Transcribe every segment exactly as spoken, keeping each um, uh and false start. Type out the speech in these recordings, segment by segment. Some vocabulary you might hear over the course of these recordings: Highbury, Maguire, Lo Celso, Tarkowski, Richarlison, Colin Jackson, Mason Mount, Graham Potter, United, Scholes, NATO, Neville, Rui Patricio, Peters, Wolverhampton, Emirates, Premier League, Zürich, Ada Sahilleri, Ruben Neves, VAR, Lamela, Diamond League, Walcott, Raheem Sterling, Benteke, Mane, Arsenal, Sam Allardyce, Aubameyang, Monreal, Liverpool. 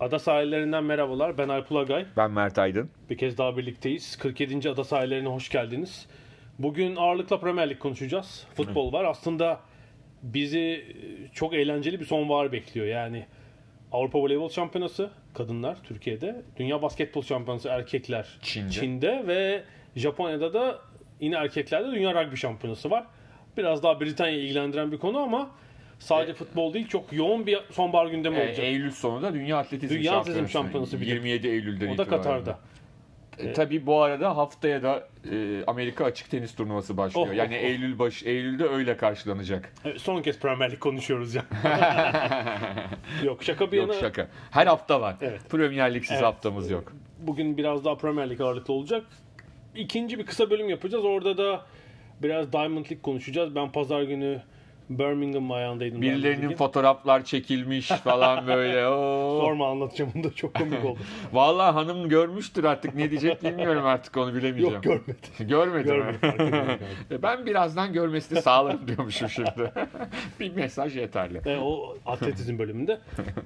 Ada sahillerinden merhabalar. Ben Alp Lagay. Ben Mert Aydın. Bir kez daha birlikteyiz. kırk yedinci Ada sahillerine hoş geldiniz. Bugün ağırlıkla Premier Lig konuşacağız. Futbol var. Aslında bizi çok eğlenceli bir sonbahar bekliyor. Yani Avrupa Voleybol Şampiyonası kadınlar Türkiye'de, Dünya Basketbol Şampiyonası erkekler Çin'de, Çin'de ve Japonya'da da yine erkeklerde Dünya Rugby Şampiyonası var. Biraz daha Britanya'yı ilgilendiren bir konu ama sadece e, futbol değil, çok yoğun bir sonbahar gündemi e, olacak. Eylül sonunda Dünya Atletizm, Dünya Atletizm Şampiyonası yirmi yedi Eylül'den itibaren. O da Katar'da. E, e, Tabii bu arada haftaya da e, Amerika Açık Tenis Turnuvası başlıyor. Oh, yani oh, Eylül başı, Eylül'de öyle karşılanacak. E, son kez Premier Lig konuşuyoruz ya. Yok şaka bir yok, yana. Şaka. Her hafta var. Evet. Premier Lig'siz evet, haftamız yok. Bugün biraz daha Premier Lig ağırlıklı olacak. İkinci bir kısa bölüm yapacağız. Orada da biraz Diamond League konuşacağız. Ben pazar günü Birmingham ayağındaydım. Birilerinin fotoğraflar çekilmiş falan böyle. Oo. Sorma, anlatacağım onu da, çok komik oldu. Vallahi hanım görmüştür artık, ne diyecek bilmiyorum artık, onu bilemeyeceğim. Yok, görmedi. Görmedi mi? Ben birazdan görmesini sağlarım diyormuşum şimdi. Bir mesaj yeterli. E, o atletizm bölümünde.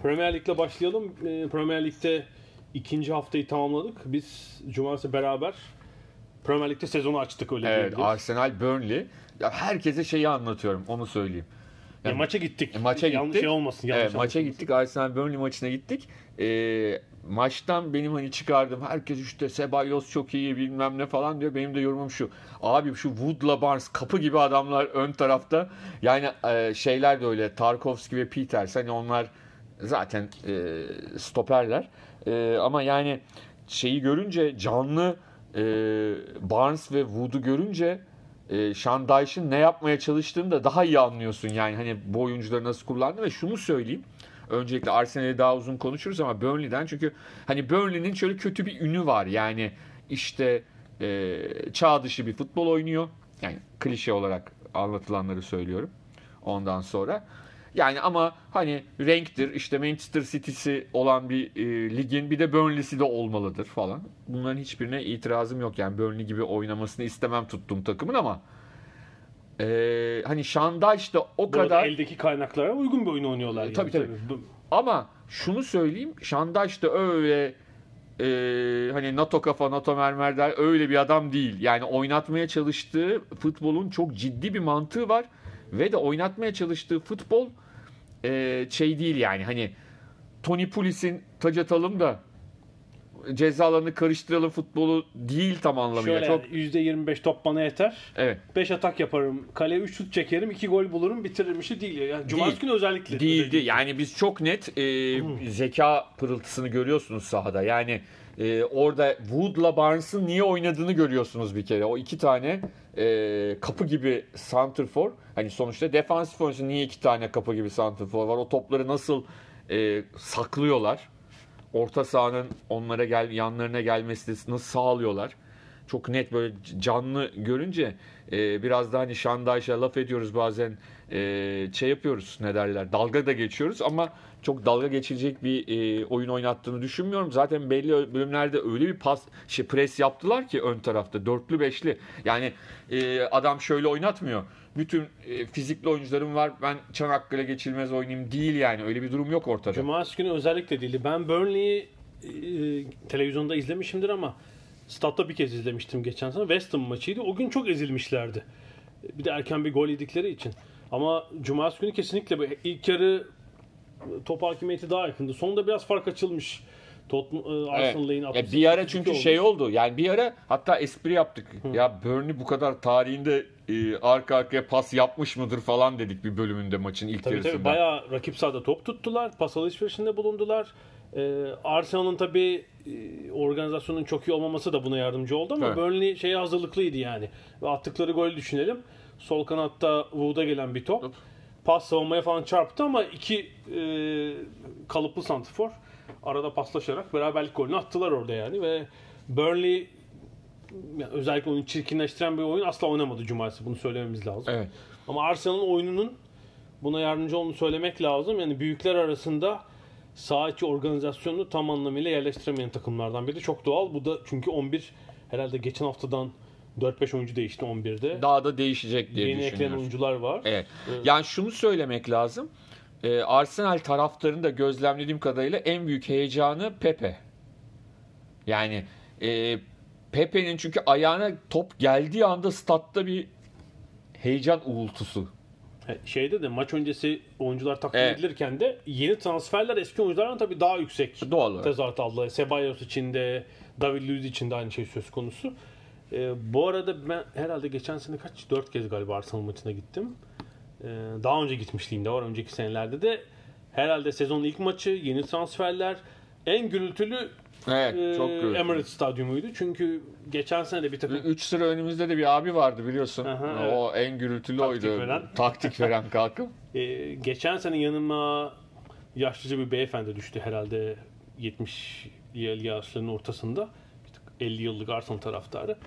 Premier Lig'le başlayalım. E, Premier Lig'de ikinci haftayı tamamladık. Biz cumartesi beraber Premier Lig'de sezonu açtık, öyle evet, diyebiliriz. Arsenal, Burnley. Ya herkese şeyi anlatıyorum, onu söyleyeyim. Yani, e, maça gittik. E, maça gittik. Yanlış şey olmasın. Yanlış e, maça olmasın. gittik. Arsenal Burnley maçına gittik. E, maçtan benim hani çıkardım. Herkes işte Ceballos çok iyi bilmem ne falan diyor. Benim de yorumum şu. Abi şu Wood'la Barnes kapı gibi adamlar ön tarafta. Yani e, şeyler de öyle. Tarkowski ve Peters. Hani onlar zaten e, stoperler. E, ama yani şeyi görünce canlı e, Barnes ve Wood'u görünce E, Şandayş'ın ne yapmaya çalıştığını da daha iyi anlıyorsun. Yani hani bu oyuncuları nasıl kullandı. Ve şunu söyleyeyim, öncelikle Arsenal'e daha uzun konuşuruz ama Burnley'den, çünkü hani Burnley'nin şöyle kötü bir ünü var. Yani işte e, çağ dışı bir futbol oynuyor. Yani klişe olarak anlatılanları söylüyorum ondan sonra. Yani ama hani renktir, işte Manchester City'si olan bir e, ligin bir de Burnley'si de olmalıdır falan. Bunların hiçbirine itirazım yok. Yani Burnley gibi oynamasını istemem tuttuğum takımın ama e, hani Şandaş da o kadar... Eldeki kaynaklara uygun bir oyun oynuyorlar. E, yani. Tabii tabii. Ama şunu söyleyeyim, Şandaş da öyle e, hani NATO kafa, NATO mermer der, öyle bir adam değil. Yani oynatmaya çalıştığı futbolun çok ciddi bir mantığı var. Ve de oynatmaya çalıştığı futbol e, şey değil yani. Hani Tony Pulis'in taç atalım da cezalarını karıştıralım futbolu değil tam anlamıyla. Şöyle çok... yüzde yirmi beş top bana yeter. Evet. beş atak yaparım. Kaleye üç şut çekerim. iki gol bulurum. Bitiririm işi değil. Yani cumartesi günü özellikle. Değildi. Yani biz çok net e, hmm. zeka pırıltısını görüyorsunuz sahada. Yani e, orada Wood'la Barnes'ın niye oynadığını görüyorsunuz bir kere. O iki tane E, kapı gibi santrfor, hani sonuçta defansif oyuncusu, niye iki tane kapı gibi santrfor var, o topları nasıl e, saklıyorlar, orta sahanın onlara gel yanlarına gelmesini nasıl sağlıyorlar, çok net böyle canlı görünce e, biraz da hani Şandaş'a laf ediyoruz bazen, e, şey yapıyoruz, ne derler, dalga da geçiyoruz ama çok dalga geçilecek bir e, oyun oynattığını düşünmüyorum. Zaten belli bölümlerde öyle bir pas, şey, pres yaptılar ki ön tarafta dörtlü beşli. Yani e, adam şöyle oynatmıyor. Bütün e, fizikli oyuncularım var, ben Çanakkale geçilmez oynayayım değil yani. Öyle bir durum yok ortada. Cumartesi günü özellikle değildi. Ben Burnley'i e, televizyonda izlemişimdir ama statta bir kez izlemiştim geçen sene. West Ham maçıydı. O gün çok ezilmişlerdi. Bir de erken bir gol yedikleri için. Ama cumartesi günü kesinlikle bu ilk yarı top hakimiyeti daha yakındı. Sonunda biraz fark açılmış. Tottenham Arsenal'ın evet. Ya bir ara çünkü olmuş. Şey oldu. Yani bir ara hatta espri yaptık. Hı. Ya Burnley bu kadar tarihinde e, arka arkaya pas yapmış mıdır falan dedik bir bölümünde maçın ilk tabii, yarısında. Tabii tabii bayağı rakip sahada top tuttular. Pas alışverişinde bulundular. Ee, Arsenal'ın tabii e, organizasyonun çok iyi olmaması da buna yardımcı oldu ama evet. Burnley şeye hazırlıklıydı yani. Ve attıkları golü düşünelim. Sol kanatta Wood'a gelen bir top. Hop. Pas savunmaya falan çarptı ama iki e, kalıplı santrfor arada paslaşarak beraberlik golünü attılar orada yani. Ve Burnley yani özellikle onu çirkinleştiren bir oyun asla oynamadı cumartesi. Bunu söylememiz lazım. Evet. Ama Arsenal'ın oyununun buna yardımcı olduğunu söylemek lazım. Yani büyükler arasında saha içi organizasyonunu tam anlamıyla yerleştiremeyen takımlardan biri. Çok doğal. Bu da çünkü on bir herhalde geçen haftadan dört beş oyuncu değişti on birde. Daha da değişecek diye düşünüyorum. Yeni eklenen oyuncular var. Evet. Evet. Yani şunu söylemek lazım. Ee, Arsenal taraftarını da gözlemlediğim kadarıyla en büyük heyecanı Pepe. Yani e, Pepe'nin çünkü ayağına top geldiği anda statta bir heyecan uğultusu. Şeyde de maç öncesi oyuncular takdim evet. edilirken de yeni transferler eski oyunculardan tabii daha yüksek. Doğal. Tezahürat aldı. Ceballos için de, David Luiz için de aynı şey söz konusu. Ee, bu arada ben herhalde geçen sene kaç? Dört kez galiba Arsenal maçına gittim. Ee, daha önce gitmişliğim de var. Önceki senelerde de herhalde sezonun ilk maçı, yeni transferler, en gürültülü evet, e, çok gürültülü. Emirates stadyumuydu. Çünkü geçen sene de bir takım... Üç sıra önümüzde de bir abi vardı biliyorsun. Aha, o evet. En gürültülü taktik oydu. Veren. Taktik veren kalkıp. Ee, geçen sene yanıma yaşlıca bir beyefendi düştü herhalde yetmiş elli yaşlarının ortasında. elli yıllık Arsenal taraftarı.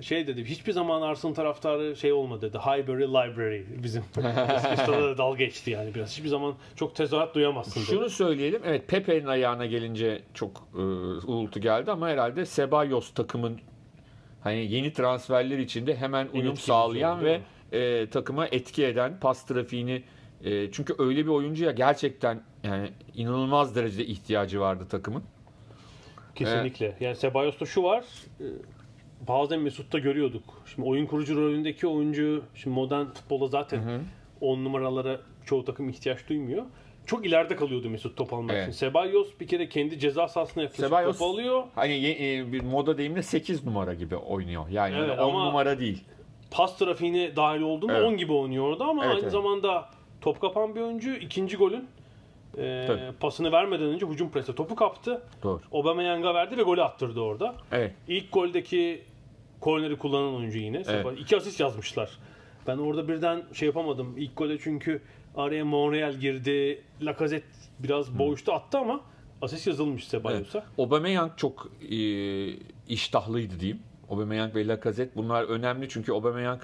Şey dedi, hiçbir zaman Arsenal taraftarı şey olmadı dedi. Highbury Library bizim da dalga geçti yani biraz. Hiçbir zaman çok tezahürat duyamazsın. Şunu dedi. Söyleyelim. Evet, Pepe'nin ayağına gelince çok e, uğultu geldi ama herhalde Ceballos takımın hani yeni transferler içinde hemen uyum etki sağlayan ve e, takıma etki eden pas trafiğini e, çünkü öyle bir oyuncuya gerçekten yani inanılmaz derecede ihtiyacı vardı takımın. Kesinlikle. Evet. Yani Cebalos'ta şu var. E, Bazen Mesut'ta görüyorduk. Şimdi oyun kurucu rolündeki oyuncu, şimdi modern futbola zaten hı hı. on numaralara çoğu takım ihtiyaç duymuyor. Çok ileride kalıyordu Mesut top almak evet. için. Ceballos bir kere kendi ceza sahasına yaklaşıp top alıyor. Hani e, bir moda deyimle sekiz numara gibi oynuyor. Yani on evet, numara değil. Pas trafiğine dahil olduğunda on evet. gibi oynuyor orada ama evet, aynı evet. zamanda top kapan bir oyuncu. İkinci golün e, pasını vermeden önce hücum preste topu kaptı. Doğru. Aubameyang'a verdi ve golü attırdı orada. Evet. İlk goldeki korneri kullanan oyuncu yine. Evet. İki asist yazmışlar. Ben orada birden şey yapamadım. İlk gole çünkü araya Monreal girdi. Lacazette biraz boğuştu attı ama asist yazılmış Cebalos'a. Evet. Aubameyang çok e, iştahlıydı diyeyim. Aubameyang ve Lacazette bunlar önemli çünkü Aubameyang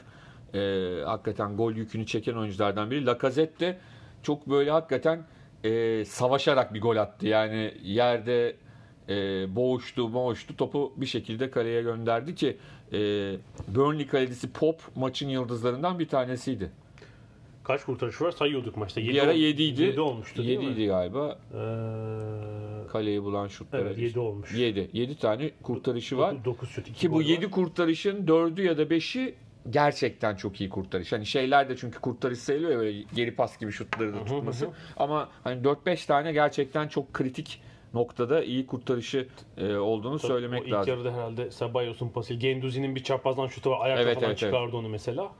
e, hakikaten gol yükünü çeken oyunculardan biri. Lacazette de çok böyle hakikaten e, savaşarak bir gol attı. Yani yerde E, boğuştu boğuştu topu bir şekilde kaleye gönderdi ki e, Burnley kalecisi Pop maçın yıldızlarından bir tanesiydi. Kaç kurtarışı var sayıyorduk maçta. yedi, bir ara yediydi. yedi olmuştu değil mi? yediydi galiba. Ee... Kaleyi bulan şutlara. Evet, yedi olmuş. yedi. yedi tane kurtarışı var. dokuz şut. Ki bu yedi kurtarışın dördü ya da beşi gerçekten çok iyi kurtarış. Hani şeyler de çünkü kurtarış sayılıyor ya böyle geri pas gibi şutları da tutması. Ama hani dört beş tane gerçekten çok kritik noktada iyi kurtarışı e, olduğunu tabii söylemek ilk lazım. İlk yarıda herhalde Cebalos'un pası, Guendouzi'nin bir çaprazdan şutu var. Ayakta evet, falan evet, çıkardı evet. onu mesela.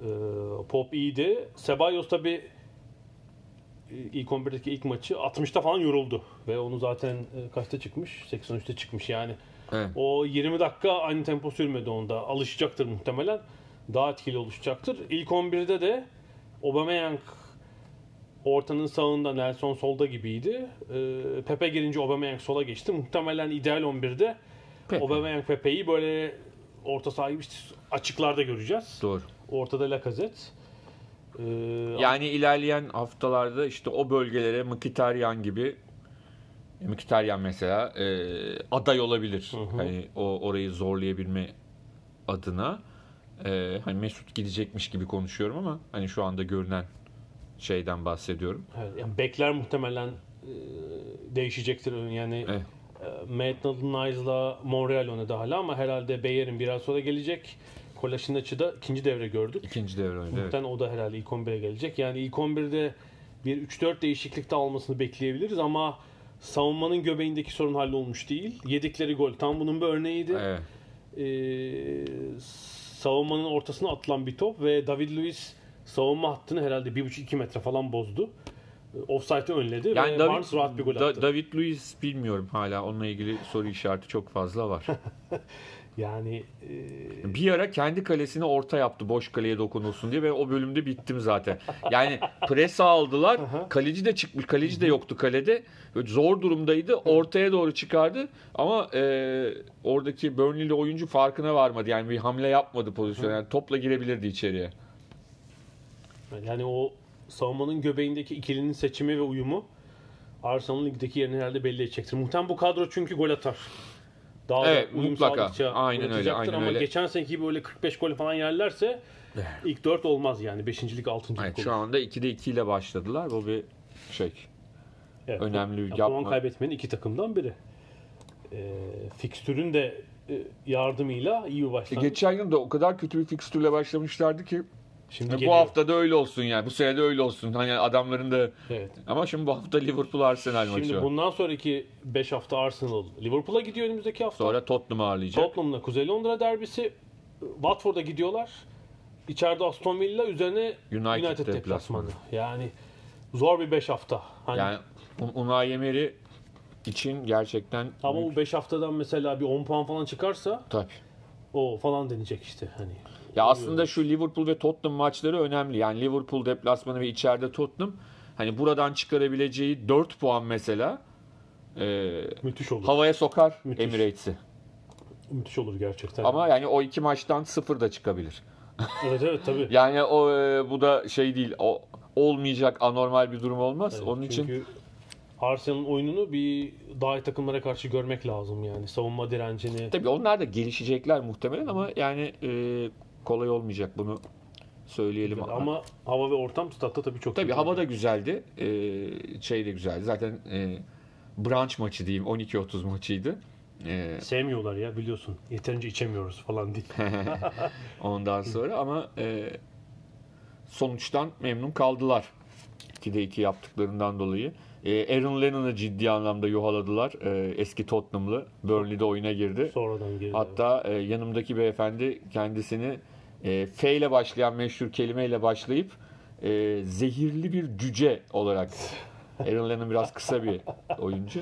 Ee, Pop iyiydi. Ceballos tabii ilk on birdeki ilk maçı altmışta falan yoruldu. Ve onu zaten e, kaçta çıkmış? seksen üçte çıkmış yani. Evet. O yirmi dakika aynı tempo sürmedi onda. Alışacaktır muhtemelen. Daha etkili oluşacaktır. İlk on birde de Aubameyang ortanın sağında Nelson solda gibiydi. Ee, Pepe girince Aubameyang sola geçti. Muhtemelen ideal on birde Pepe. Aubameyang Pepe'yi böyle orta sahibi açıklarda göreceğiz. Doğru. Ortada Lacazette. Ee, yani ama... ilerleyen haftalarda işte o bölgelere Mkhitaryan gibi Mkhitaryan mesela e, aday olabilir. Hı hı. Hani o orayı zorlayabilme adına e, hani Mesut gidecekmiş gibi konuşuyorum ama hani şu anda görünen şeyden bahsediyorum. Evet, yani bekler muhtemelen e, değişecektir. Yani evet. e, Mert Aydın'la Monreal oynadı hala ama herhalde Bayern biraz sonra gelecek. Kolaşinaç'ı da ikinci devre gördük. İkinci devre oynadı. Muhtemelen evet. O da herhalde ilk on bire gelecek. Yani ilk on birde bir üç dört değişiklik de almasını bekleyebiliriz ama savunmanın göbeğindeki sorun hallolmuş değil. Yedikleri gol tam bunun bir örneğiydi. Evet. E, savunmanın ortasına atılan bir top ve David Luiz savunma hattını herhalde bir buçuk iki metre falan bozdu. Offside'ı önledi yani ve David, Barnes rahat bir gol attı. Da, David Luiz bilmiyorum hala. Onunla ilgili soru işareti çok fazla var. Yani e... bir ara kendi kalesini orta yaptı boş kaleye dokunulsun diye ve o bölümde bittim zaten. Yani presa aldılar. Kaleci de çıkmış. Kaleci de yoktu kalede. Böyle zor durumdaydı. Ortaya doğru çıkardı ama e, oradaki Burnley'li oyuncu farkına varmadı. Yani bir hamle yapmadı pozisyona. Yani topla girebilirdi içeriye. Yani o savunmanın göbeğindeki ikilinin seçimi ve uyumu Arsenal'ın ligdeki yerini herhalde belli edecektir. Muhtemelen bu kadro çünkü gol atar. Daha evet, uyum mutlaka. Aynen öyle, aynen ama öyle. Geçen seneki böyle kırk beş gol falan yerlerse ilk dört olmaz yani. beşincilik, altıncılık evet, olur. Şu anda ikide iki ile başladılar. Bu bir şey. Evet, önemli bir yapma. Puan kaybetmenin iki takımdan biri. E, fikstürün de yardımıyla iyi bir başlangıç. E, geçen yıl da o kadar kötü bir fikstürle başlamışlardı ki şimdi yani bu hafta da öyle olsun yani. Bu sene de öyle olsun. Hani adamların da evet. Ama şimdi bu hafta Liverpool Arsenal maçı. Şimdi bundan sonraki beş hafta Arsenal Liverpool'a gidiyor önümüzdeki hafta. Sonra Tottenham'ı ağırlayacak. Tottenham'la Kuzey Londra derbisi. Watford'a gidiyorlar. İçeride Aston Villa, üzerine United, United deplasmanı. Yani zor bir beş hafta. Hani yani Unai Emery için gerçekten ama büyük. Bu beş haftadan mesela bir on puan falan çıkarsa tabii. O falan denecek işte hani. Ya aslında şu Liverpool ve Tottenham maçları önemli. Yani Liverpool deplasmanı ve içeride Tottenham. Hani buradan çıkarabileceği dört puan mesela e, müthiş olur. Havaya sokar müthiş. Emirates'i. Müthiş olur gerçekten. Ama yani o iki maçtan sıfır da çıkabilir. Evet evet tabii. Yani o e, bu da şey değil. O olmayacak anormal bir durum olmaz. Evet, onun çünkü için Arsenal'ın oyununu bir daha iyi takımlara karşı görmek lazım yani. Savunma direncini. Tabii onlar da gelişecekler muhtemelen ama yani e, kolay olmayacak bunu söyleyelim. Evet, ama hava ve ortam statta tabii çok. Tabii hava da güzeldi. Ee, şey de güzeldi. Zaten e, brunch maçı diyeyim. on iki otuz maçıydı. Ee, Sevmiyorlar ya biliyorsun. Yeterince içemiyoruz falan değil. Ondan sonra ama e, sonuçtan memnun kaldılar. ikide iki yaptıklarından dolayı. E, Aaron Lennon'ı ciddi anlamda yuhaladılar. E, eski Tottenham'lı. Burnley'de oyuna girdi. Sonradan girdi. Hatta e, yanımdaki beyefendi kendisini E, F ile başlayan meşhur kelimeyle başlayıp e, zehirli bir cüce olarak Aaron Lennon biraz kısa bir oyuncu.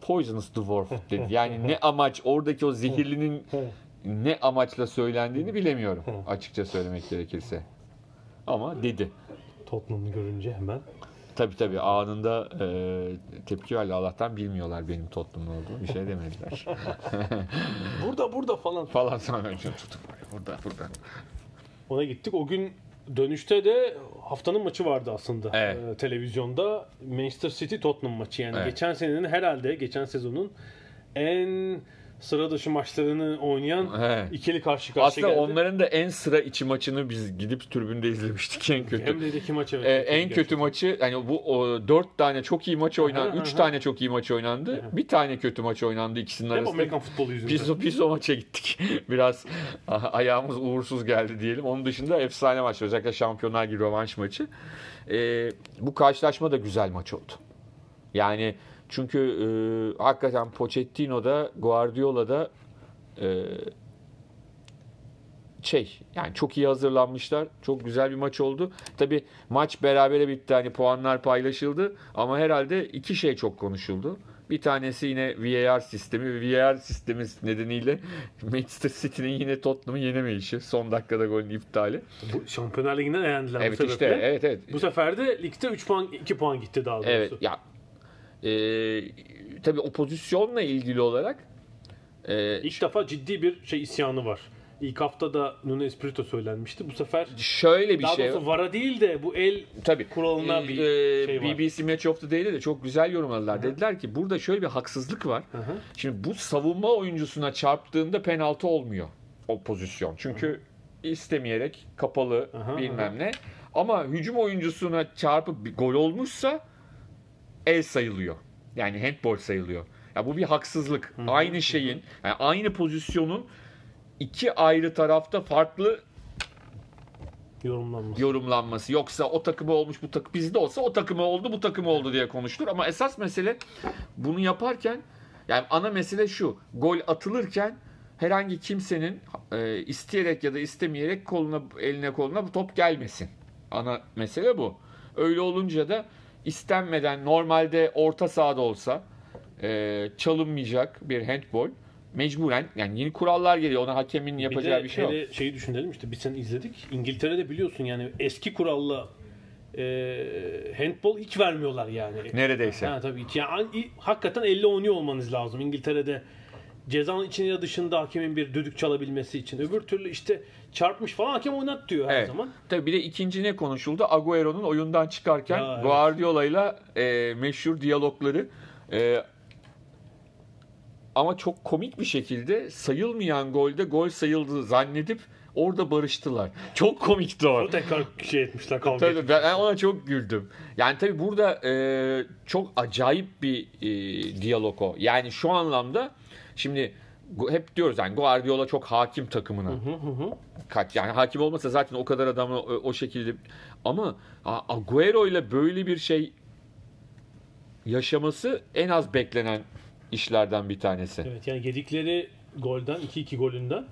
Poisonous Dwarf dedi. Yani ne amaç oradaki o zehirlinin ne amaçla söylendiğini bilemiyorum açıkça söylemek gerekirse. Ama dedi. Tottenham'ı görünce hemen. Tabii tabii anında e, tepki verdi. Allah'tan bilmiyorlar benim Tottenham'ın olduğunu. Bir şey demediler. burada burada falan. Falan sana önce tutup burada burada. Ona gittik. O gün dönüşte de haftanın maçı vardı aslında. Evet. E, televizyonda Manchester City Tottenham maçı. Yani evet. Geçen senenin herhalde geçen sezonun en sıra dışı maçlarını oynayan evet. ikili karşı karşıya aslında geldi. Aslında onların da en sıra içi maçını biz gidip tribünde izlemiştik en kötü. Emre'deki maçı. Evet, ee, en kötü gerçekten. Maçı yani bu o, dört tane çok iyi maç oynandı. üç tane çok iyi maç oynandı. Aha. Bir tane kötü maç oynandı ikisinin arasında. Hep Amerikan futbolu yüzünden. Biz, biz o maça gittik. Biraz ayağımız uğursuz geldi diyelim. Onun dışında efsane maçlar. Özellikle Şampiyonlar Ligi rövanş maçı. Ee, bu karşılaşma da güzel maç oldu. Yani çünkü e, hakikaten Pochettino'da, Guardiola'da e, şey yani çok iyi hazırlanmışlar. Çok güzel bir maç oldu. Tabii maç berabere bitti. Hani puanlar paylaşıldı ama herhalde iki şey çok konuşuldu. Bir tanesi yine V A R sistemi. V A R sistemi nedeniyle Manchester City'nin yine Tottenham'ı yenemeyişi. Son dakikada golün iptali. Bu Şampiyonlar Ligi'nden elendiler evet, bu sebeple. İşte, evet, evet. Bu sefer de ligde üç puan, iki puan gitti daha doğrusu. Evet ya. Ee, tabii o pozisyonla ilgili olarak e, ilk defa ciddi bir şey isyanı var. İlk hafta da Nuno Espirito söylenmişti. Bu sefer şöyle bir şey. Daha doğrusu VAR'a değil de bu el tabii, kuralına e, bir şey var. B B C Match of the Day'de de çok güzel yorumladılar. Hı-hı. Dediler ki burada şöyle bir haksızlık var. Hı-hı. Şimdi bu savunma oyuncusuna çarptığında penaltı olmuyor o pozisyon. Çünkü Hı-hı. istemeyerek kapalı Hı-hı. bilmem ne. Ama hücum oyuncusuna çarpıp bir gol olmuşsa el sayılıyor. Yani handball sayılıyor. Ya bu bir haksızlık. Hı-hı. Aynı şeyin, yani aynı pozisyonun iki ayrı tarafta farklı yorumlanması. yorumlanması. Yoksa o takımı olmuş, bu takım bizde olsa o takımı oldu, bu takımı oldu diye konuşulur. Ama esas mesele bunu yaparken, yani ana mesele şu. Gol atılırken herhangi kimsenin e, isteyerek ya da istemeyerek koluna, eline koluna bu top gelmesin. Ana mesele bu. Öyle olunca da istenmeden normalde orta sahada olsa e, çalınmayacak bir handball. Mecburen yani yeni kurallar geliyor. Ona hakemin yapacağı bir, bir şey yok. Şeyi düşünelim işte biz sen izledik. İngiltere'de biliyorsun yani eski kuralla E, handball hiç vermiyorlar yani. Neredeyse. Ha, tabii ki. Yani, hakikaten elle oynuyor olmanız lazım İngiltere'de. Cezanın içinde ya dışında hakemin bir düdük çalabilmesi için. Öbür türlü işte çarpmış falan hakem oynat diyor her evet. zaman. Tabii bir de ikinci ne konuşuldu? Agüero'nun oyundan çıkarken ya, evet. Guardiola'yla e, meşhur diyalogları. E, ama çok komik bir şekilde sayılmayan golde gol sayıldığı zannedip orada barıştılar. Çok komikti o. O tekrar şey etmişler, kavga tabii, etmişler. Ben ona çok güldüm. Yani tabii burada e, çok acayip bir e, diyalog o. Yani şu anlamda şimdi hep diyoruz yani Guardiola çok hakim takımına. Hı hı hı. Yani hakim olmasa zaten o kadar adamı o, o şekilde. Ama Agüero ile böyle bir şey yaşaması en az beklenen işlerden bir tanesi. Evet yani yedikleri golden, iki iki golünden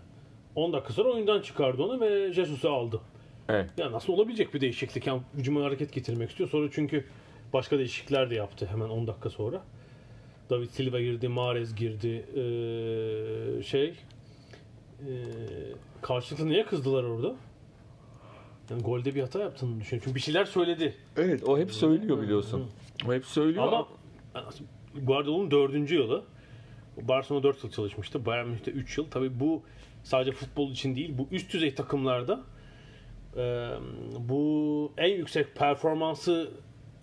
on dakika sonra oyundan çıkardı onu ve Jesus'u aldı. Evet. Yani nasıl olabilecek bir değişiklik? Yani hücuma hareket getirmek istiyor. Sonra çünkü başka değişiklikler de yaptı hemen on dakika sonra. David Silva girdi, Mahrez girdi. Ee, şey ee, karşılıklı niye kızdılar orada? Yani golde bir hata yaptığını düşünüyorum. Çünkü bir şeyler söyledi. Evet, o hep söylüyor biliyorsun. Hı. O hep söylüyor. Ama Guardiola'nın dördüncü yılı. Barcelona dört yıl çalışmıştı. Bayern Münih'te üç yıl. Tabii bu sadece futbol için değil, bu üst düzey takımlarda e, bu en yüksek performansı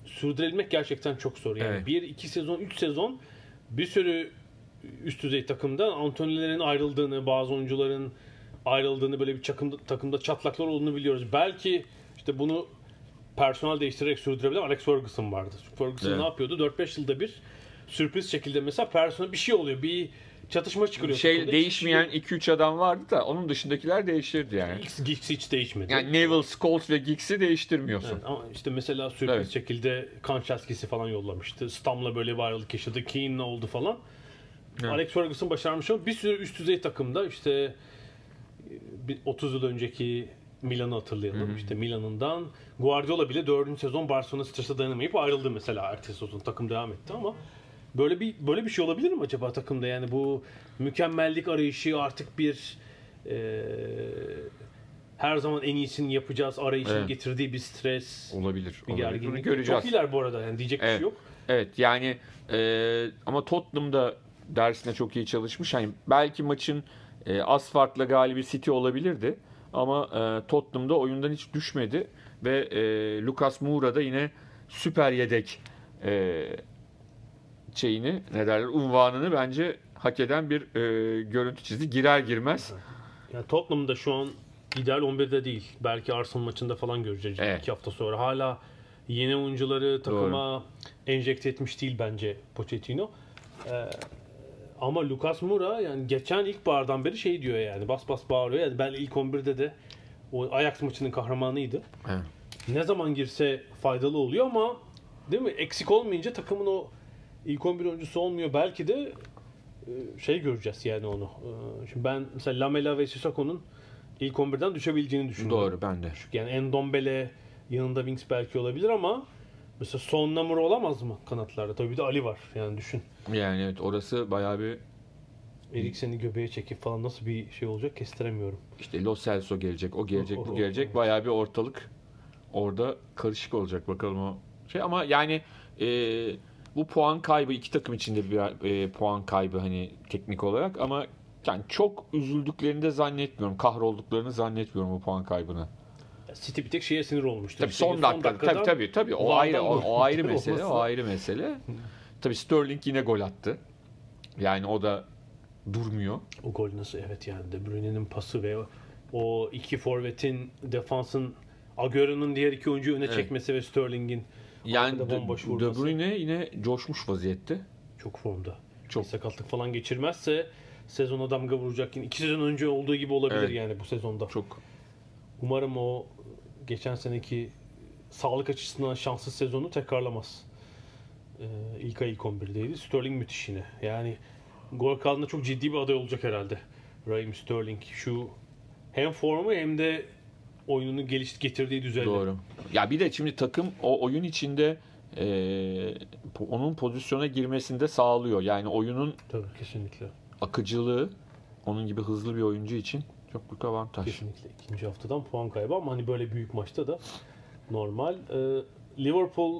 sürdürebilmek gerçekten çok zor. Yani evet. bir, iki sezon, üç sezon bir sürü üst düzey takımda antrenörlerin ayrıldığını, bazı oyuncuların ayrıldığını, böyle bir takımda, takımda çatlaklar olduğunu biliyoruz. Belki işte bunu personel değiştirerek sürdürebilen Alex Ferguson vardı. Ferguson evet. ne yapıyordu? dört beş yılda bir sürpriz şekilde mesela personel bir şey oluyor, bir çatışma çıkıyor. Şey değişmeyen iki üç adam vardı da onun dışındakiler değiştirdi yani. Giggs hiç değişmedi. Yani Neville, Scholes ve Giggs'i değiştirmiyorsun. Evet, ama işte mesela sürpriz evet. şekilde Kançaski'si falan yollamıştı. Stam'la böyle bir ayrılık yaşadı. Keane'le oldu falan. Evet. Alex Ferguson başarmış ama bir sürü üst düzey takımda işte otuz yıl önceki Milan'ı hatırlayalım. Hı-hı. İşte Milan'ından Guardiola bile dördüncü sezon Barcelona strese dayanamayıp ayrıldı mesela. Ertesi sezon takım devam etti ama Böyle bir böyle bir şey olabilir mi acaba takımda? Yani bu mükemmellik arayışı artık bir e, her zaman en iyisini yapacağız arayışın evet. getirdiği bir stres, olabilir, bir olabilir. Gerginlik. Bunu göreceğiz. Çok iyiler bu arada yani diyecek evet. bir şey yok. Evet yani e, ama Tottenham'da dersine çok iyi çalışmış. Yani belki maçın e, az farkla galibi City olabilirdi ama e, Tottenham'da oyundan hiç düşmedi ve e, Lucas Moura da yine süper yedek e, şeyini, ne derler, unvanını bence hak eden bir e, görüntü çizdi. Girer girmez. Yani Tottenham'da şu an ideal on birde değil. Belki Arsenal maçında falan göreceğiz. Evet. iki hafta sonra. Hala yeni oyuncuları takıma doğru enjekte etmiş değil bence Pochettino. Ee, ama Lucas Moura yani geçen ilkbahardan beri şey diyor yani bas bas bağırıyor. Yani ben ilk on birde de o Ajax maçının kahramanıydı. Evet. Ne zaman girse faydalı oluyor ama değil mi? Eksik olmayınca takımın o İlk on bir oyuncusu olmuyor. Belki de şey göreceğiz yani onu. Şimdi ben mesela Lamela ve Sissako'nun ilk on birden düşebileceğini düşünüyorum. Doğru, ben de. Yani Ndombele yanında Wings belki olabilir ama mesela Son Namuru olamaz mı kanatlarda? Tabii bir de Ali var yani düşün. Yani evet, orası bayağı bir Eriksen'i göbeğe çekip falan nasıl bir şey olacak kestiremiyorum. İşte Lo Celso gelecek, o gelecek, o, bu o, gelecek. O, bayağı bir ortalık orada karışık olacak bakalım o şey ama yani eee bu puan kaybı iki takım içinde bir e, puan kaybı hani teknik olarak ama yani çok üzüldüklerini de zannetmiyorum. Kahrolduklarını zannetmiyorum bu puan kaybına. City bir tek şeye sinir olmuştu. Tabii işte son, son dakikada, dakikada tabii tabii tabii o ayrı o, o ayrı mesele, o ayrı mesele. Tabii Sterling yine gol attı. Yani o da durmuyor. O gol nasıl evet yani De Bruyne'nin pası ve o iki forvetin defansın Agüero'nun diğer iki oyuncuyu öne evet. çekmesi ve Sterling'in yani De, De Bruyne yine coşmuş vaziyette. Çok formda. Çok. Bir sakatlık falan geçirmezse sezona damga vuracak. İki sezon önce olduğu gibi olabilir evet. yani bu sezonda. Çok. Umarım o geçen seneki sağlık açısından şanssız sezonu tekrarlamaz. Ee, ilk ay ilk on birdeydi. Sterling müthiş yine. Yani gol kralında çok ciddi bir aday olacak herhalde. Raheem Sterling şu hem formu hem de oyununu geliştirdiği getirdiği düzenle. Doğru. Ya bir de şimdi takım o oyun içinde e, onun pozisyona girmesini de sağlıyor. Yani oyunun tabii, kesinlikle akıcılığı onun gibi hızlı bir oyuncu için çok büyük avantaj. Kesinlikle ikinci haftadan puan kaybı ama hani böyle büyük maçta da normal. E, Liverpool e,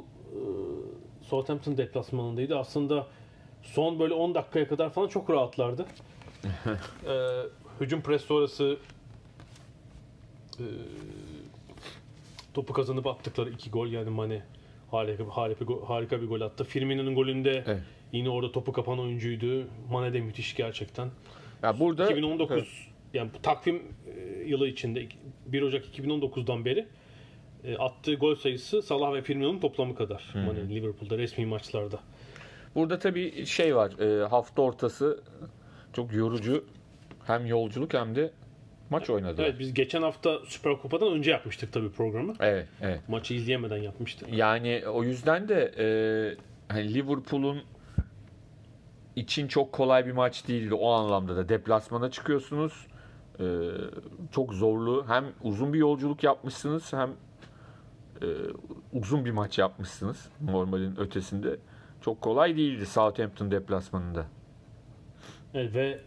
Southampton deplasmanındaydı. Aslında son böyle on dakikaya kadar falan çok rahatlardı. e, hücum pres sonrası e, topu kazanıp attıkları iki gol, yani Mane harika, harika, harika bir gol attı. Firmino'nun golünde evet, yine orada topu kapan oyuncuydu. Mane de müthiş gerçekten. Ya burada iki bin on dokuz evet, yani takvim yılı içinde bir Ocak iki bin on dokuzdan beri attığı gol sayısı Salah ve Firmino'nun toplamı kadar. Hmm. Mane Liverpool'da resmi maçlarda. Burada tabii şey var, hafta ortası çok yorucu, hem yolculuk hem de maç oynadı. Evet, biz geçen hafta Süper Kupa'dan önce yapmıştık tabii programı. Evet, evet. Maçı izleyemeden yapmıştık. Yani o yüzden de e, hani Liverpool'un için çok kolay bir maç değildi o anlamda da. Deplasmana çıkıyorsunuz. E, çok zorlu. Hem uzun bir yolculuk yapmışsınız hem e, uzun bir maç yapmışsınız. Normalin ötesinde. Çok kolay değildi Southampton deplasmanında. Evet ve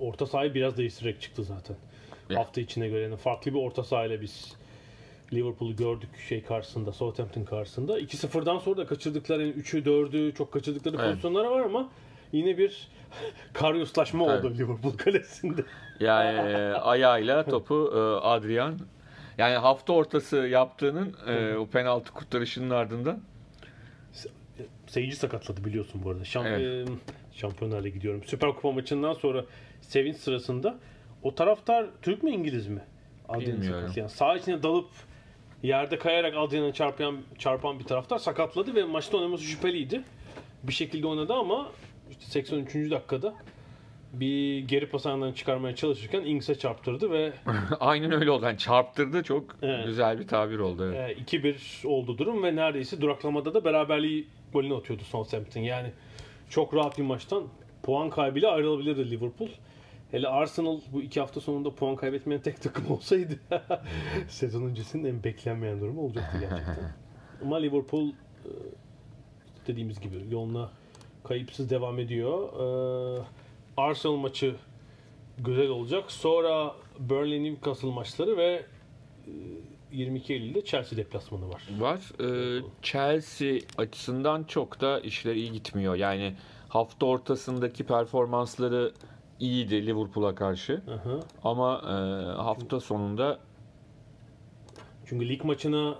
orta sahayı biraz değiştirerek çıktı zaten. Ya. Hafta içine göre yani farklı bir orta sahayla biz Liverpool'u gördük şey karşısında, Southampton karşısında. iki sıfırdan sonra da kaçırdıkları yani üçü dördü çok kaçırdıkları evet, pozisyonlar var ama yine bir karyoslaşma evet, oldu Liverpool kalesinde. Yani ayağıyla topu Adrian, yani hafta ortası yaptığının evet, o penaltı kurtarışının ardından seyirci sakatladı biliyorsun bu arada. Şamp- evet. Şampiyonlarla gidiyorum. Süper Kupa maçından sonra sevinç sırasında o taraftar Türk mü İngiliz mi? Adrian'ı sakatlayan. Sağ içine dalıp yerde kayarak Adrian'a çarpan, çarpan bir taraftar sakatladı ve maçta oynaması şüpheliydi. Bir şekilde oynadı ama işte seksen üçüncü dakikada bir geri pas ayağından çıkarmaya çalışırken Ings'e çarptırdı ve aynen öyle oldu. Yani çarptırdı, çok evet, güzel bir tabir oldu. Evet. iki bir oldu durum ve neredeyse duraklamada da beraberliği golünü atıyordu Southampton. Yani çok rahat bir maçtan puan kaybıyla ayrılabilirdi Liverpool. Hele Arsenal bu iki hafta sonunda puan kaybetmeyen tek takım olsaydı sezon öncesinin en beklenmeyen durumu olacaktı gerçekten. Ama Liverpool dediğimiz gibi yoluna kayıpsız devam ediyor. Arsenal maçı güzel olacak. Sonra Burnley Newcastle maçları ve yirmi iki Eylül'de Chelsea deplasmanı var. Var. Ee, Chelsea açısından çok da işler iyi gitmiyor. Yani hafta ortasındaki performansları iyiydi Liverpool'a karşı. Aha. Ama e, hafta çünkü, sonunda çünkü lig maçına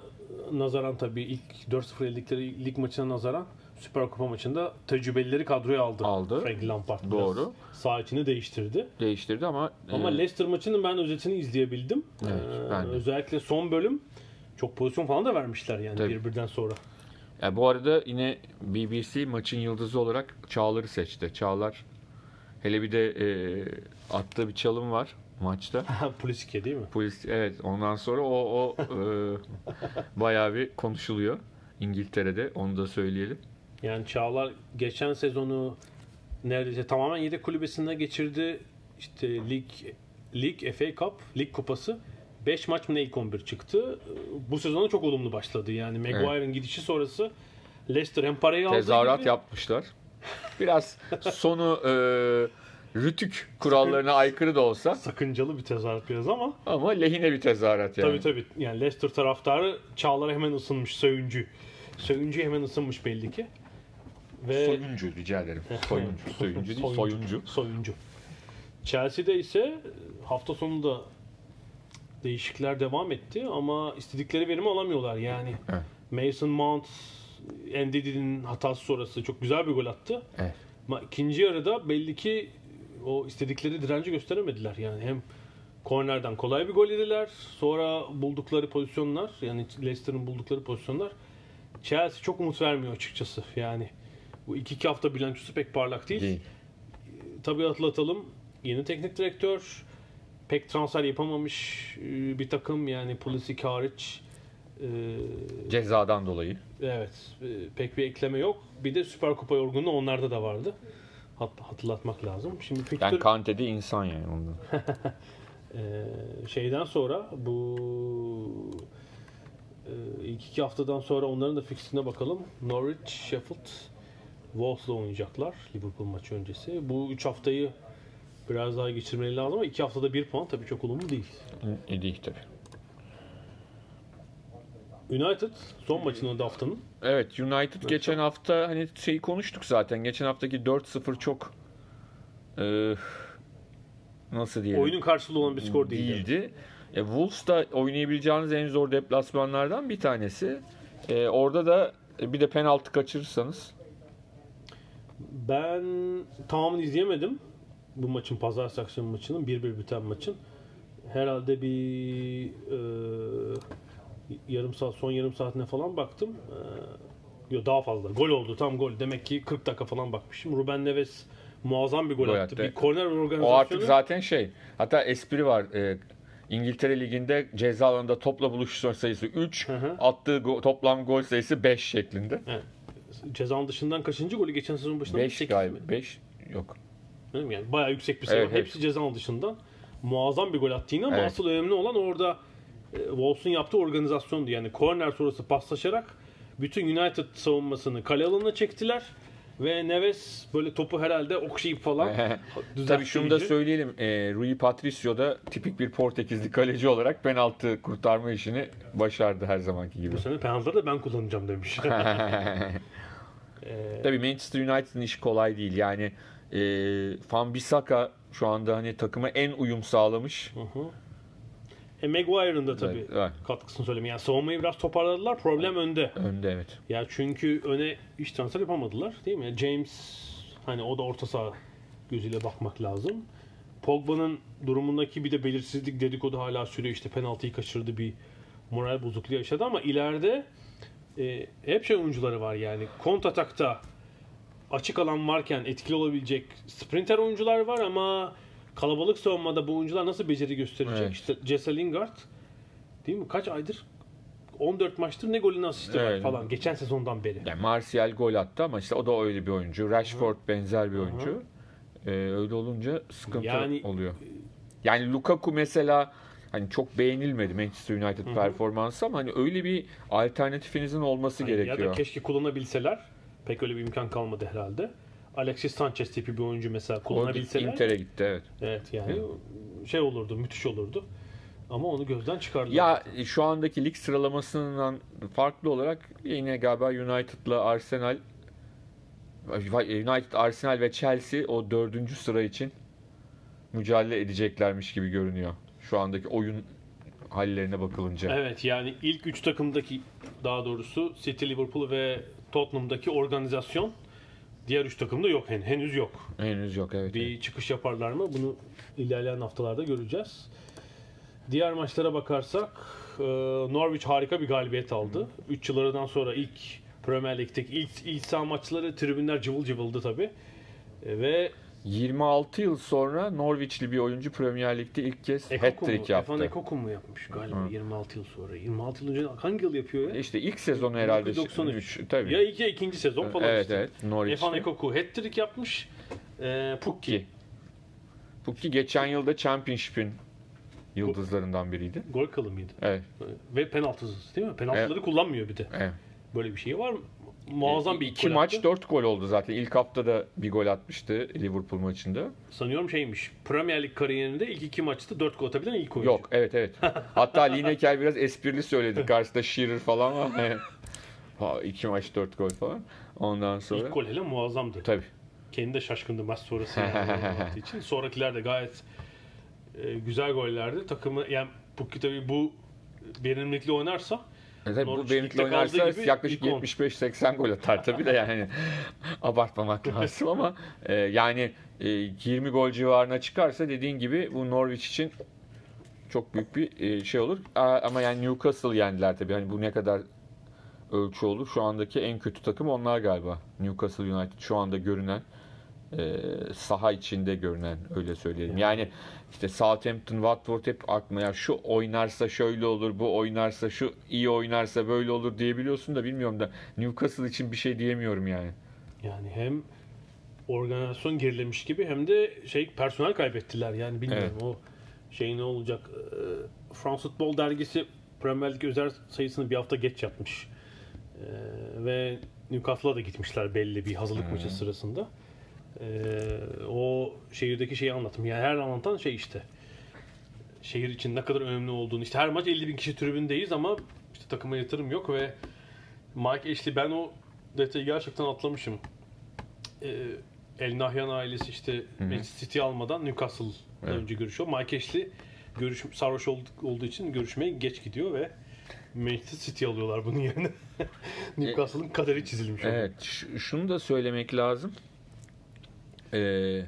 nazaran tabii ilk dört sıfır yendikleri lig maçına nazaran Süper Kupa maçında tecrübelileri kadroya aldı. Aldı. Frank Lampard doğru, sağ içini değiştirdi. Değiştirdi ama ama e... Leicester maçının ben özetini izleyebildim. Evet, ee, ben özellikle son bölüm çok pozisyon falan da vermişler yani tabii, birbirinden sonra. E, bu arada yine B B C maçın yıldızı olarak Çağlar'ı seçti. Çağlar hele bir de e, attığı bir çalım var maçta. Pulisic değil mi? Pulisic evet, ondan sonra o o e, bayağı bir konuşuluyor İngiltere'de, onu da söyleyelim. Yani Çağlar geçen sezonu neredeyse tamamen yedek kulübesinde geçirdi. İşte lig, lig F A Cup, lig kupası beş maç mı ne ilk on bir çıktı. Bu sezona çok olumlu başladı. Yani Maguire'ın evet, gidişi sonrası Leicester hem parayı aldı. Tezahürat gibi yapmışlar. Biraz sonu e, rütük kurallarına aykırı da olsa. Sakıncalı bir tezahürat biraz ama. Ama lehine bir tezahürat yani. Tabii tabii. Yani Leicester taraftarı Çağlar'a hemen ısınmış, sövüncü. Sövüncü hemen ısınmış belli ki. Ve... Soyuncu rica ederim. Soyuncu, soyuncu değil, soyuncu. Soyuncu. Soyuncu. Chelsea'de ise hafta sonunda değişiklikler devam etti ama istedikleri verimi alamıyorlar. Yani evet. Mason Mount, Ndidi'nin hatası sonrası çok güzel bir gol attı. Evet. Ama ikinci yarıda belli ki o istedikleri direnci gösteremediler. Yani hem kornerden kolay bir gol yediler, sonra buldukları pozisyonlar, yani Leicester'ın buldukları pozisyonlar Chelsea çok umut vermiyor açıkçası. Yani bu iki iki hafta bilançosu pek parlak değil. değil. Tabii atlatalım. Yeni teknik direktör, pek transfer yapamamış bir takım yani Pulisic hariç. Cezadan dolayı. Evet. Pek bir ekleme yok. Bir de Süper Kupa yorgunluğu onlarda da vardı. Hatırlatmak lazım. Şimdi fikstür... Yani Kante de insan yani ondan. Şeyden sonra bu ilk iki haftadan sonra onların da fikstürüne bakalım. Norwich, Sheffield, Wolves'la oynayacaklar Liverpool maçı öncesi. Bu üç haftayı biraz daha geçirmeleri lazım ama iki haftada bir puan tabii çok olumlu değil. İyi değil tabii. United son maçının da haftanın. Evet, United evet. Geçen hafta hani şeyi konuştuk zaten. Geçen haftaki dört sıfır çok e, nasıl diyelim? Oyunun karşılığı olan bir skor değildi. değildi. E, Wolves da oynayabileceğiniz en zor deplasmanlardan bir tanesi. E, orada da bir de penaltı kaçırırsanız. Ben tamamını izleyemedim. Bu maçın pazartesi akşamı maçının bir bir biten maçın. Herhalde bir e, yarım saat, son yarım saatine falan baktım. Ee, yok daha fazla. Gol oldu, tam gol. Demek ki kırk dakika falan bakmışım. Ruben Neves muazzam bir gol Boy attı. Hatta. Bir korner organizasyonu. O artık zaten şey. Hatta espri var. Ee, İngiltere Ligi'nde ceza alanında topla buluşma sayısı üç, hı hı. attığı go- toplam gol sayısı beş şeklinde. Evet. Cezanın dışından kaçıncı golü geçen sezon başında? beş galiba. beş yok. Yani bayağı yüksek bir sayı. Evet, hepsi cezanın dışında. Muazzam bir gol attı yine ama evet. Asıl önemli olan orada Wolves'un yaptığı organizasyondu. Yani korner sonrası paslaşarak bütün United savunmasını kale alanına çektiler ve Neves böyle topu herhalde okşayıp falan düzeltici. Tabii şunu da söyleyelim. E, Rui Patricio da tipik bir Portekizli kaleci olarak penaltı kurtarma işini başardı her zamanki gibi. Bu sene penaltıları da ben kullanacağım demiş. Tabii Manchester United'ın işi kolay değil. Yani e, Wan-Bissaka şu anda hani takıma en uyum sağlamış. Hı hı. E Maguire'ın da tabii evet, evet. katkısını söylemeyeyim. Yani savunmayı biraz toparladılar. Problem önde. Önde evet. Ya çünkü öne iş transfer yapamadılar değil mi? James hani o da orta saha gözüyle bakmak lazım. Pogba'nın durumundaki bir de belirsizlik dedikodu hala sürüyor. İşte penaltıyı kaçırdı, bir moral bozukluğu yaşadı ama ileride e, hep şey oyuncuları var yani. Kontratakta açık alan varken etkili olabilecek sprinter oyuncular var ama kalabalık savunmada bu oyuncular nasıl beceri gösterecek? Evet. İşte Jesse Lingard değil mi? Kaç aydır? on dört maçtır ne golünü asisti var evet. falan. Geçen sezondan beri. Yani Martial gol attı ama işte o da öyle bir oyuncu. Rashford Hı. benzer bir oyuncu. Ee, öyle olunca sıkıntı yani, oluyor. Yani Lukaku mesela hani çok beğenilmedi Manchester United Hı. performansı ama hani öyle bir alternatifinizin olması yani gerekiyor. Ya da keşke kullanabilseler. Pek öyle bir imkan kalmadı herhalde. Alexis Sanchez tipi bir oyuncu mesela kullanabilseler. Inter'e gitti evet. Evet yani evet. şey olurdu, müthiş olurdu. Ama onu gözden çıkardılar. Ya şu andaki lig sıralamasından farklı olarak yine galiba United'la Arsenal, United, Arsenal ve Chelsea o dördüncü sıra için mücadele edeceklermiş gibi görünüyor. Şu andaki oyun hallerine bakılınca. Evet yani ilk üç takımdaki daha doğrusu City, Liverpool ve Tottenham'daki organizasyon diğer üç takımda yok henüz. Henüz yok. Henüz yok evet. Bir evet. çıkış yaparlar mı? Bunu ilerleyen haftalarda göreceğiz. Diğer maçlara bakarsak Norwich harika bir galibiyet aldı. üç yıllardan sonra ilk Premier Lig'deki ilk ilk saha maçları tribünler cıvıl cıvıldı tabii. Ve yirmi altı yıl sonra Norwich'li bir oyuncu Premier Lig'de ilk kez hat-trick yaptı. Efan Ekoku mu yapmış galiba Hı. yirmi altı yıl sonra? yirmi altı yıl önce hangi yıl yapıyor ya? İşte ilk sezonu herhalde. bin dokuz yüz doksan üç Tabii. Ya iki, ikinci sezon falan evet, işte. Evet, Norwich'li. Efan Ekoku hat-trick yapmış. Ee, Pukki. Pukki geçen yılda Championship'in yıldızlarından biriydi. Gol kralı mıydı? Evet. Ve penaltısız değil mi? Penaltıları evet. kullanmıyor bir de. Evet. Böyle bir şey var mı? Muazzam bir iki maç attı. dört gol oldu zaten. İlk haftada bir gol atmıştı Liverpool maçında. Sanıyorum şeymiş. Premier Lig kariyerinde ilk iki maçta dört gol atabilen ilk oyuncu. Yok evet evet. Hatta Lineker biraz esprili söyledi. Karşıda Shearer falan var. iki maç dört gol falan. Ondan sonra. İlk gol hele muazzamdı. Tabii. Kendi de şaşkındı maç sonrası. Yani için. Sonrakiler de gayet e, güzel gollerdi. Takımı yani bu, tabii bu benimlikli oynarsa Evet, bu benimle oynarsa yaklaşık yetmiş beş seksen gol atar tabii de yani abartmamak lazım ama e, yani e, yirmi gol civarına çıkarsa dediğin gibi bu Norwich için çok büyük bir e, şey olur. A, ama yani Newcastle yendiler tabii. Hani bu ne kadar ölçü olur? Şu andaki en kötü takım onlar galiba. Newcastle United şu anda görünen e, saha içinde görünen öyle söyleyelim. Yani İşte Southampton, Watford hep aklıma ya şu oynarsa şöyle olur, bu oynarsa şu iyi oynarsa böyle olur diyebiliyorsun da bilmiyorum da Newcastle için bir şey diyemiyorum yani. Yani hem organizasyon gerilemiş gibi hem de şey personel kaybettiler yani bilmiyorum evet. o şey ne olacak. Fransız Futbol Dergisi Premier Lig özel sayısını bir hafta geç yapmış. Ee, ve Newcastle'a da gitmişler belli bir hazırlık hmm. maçı sırasında. Ee, o şehirdeki şeyi anlattım. Yani her anlatan şey işte. Şehir için ne kadar önemli olduğunu. İşte her maç elli bin kişi tribündeyiz ama işte takıma yatırım yok ve Mike Ashley, ben o detayı gerçekten atlamışım. Ee, El Nahyan ailesi işte Manchester City almadan Newcastle'la evet. önce görüşüyor. Mike Ashley görüş, sarhoş olduğu için görüşmeye geç gidiyor ve Manchester City alıyorlar bunun yerine. Newcastle'ın e, kaderi çizilmiş. Evet. Ş- şunu da söylemek lazım. Ee,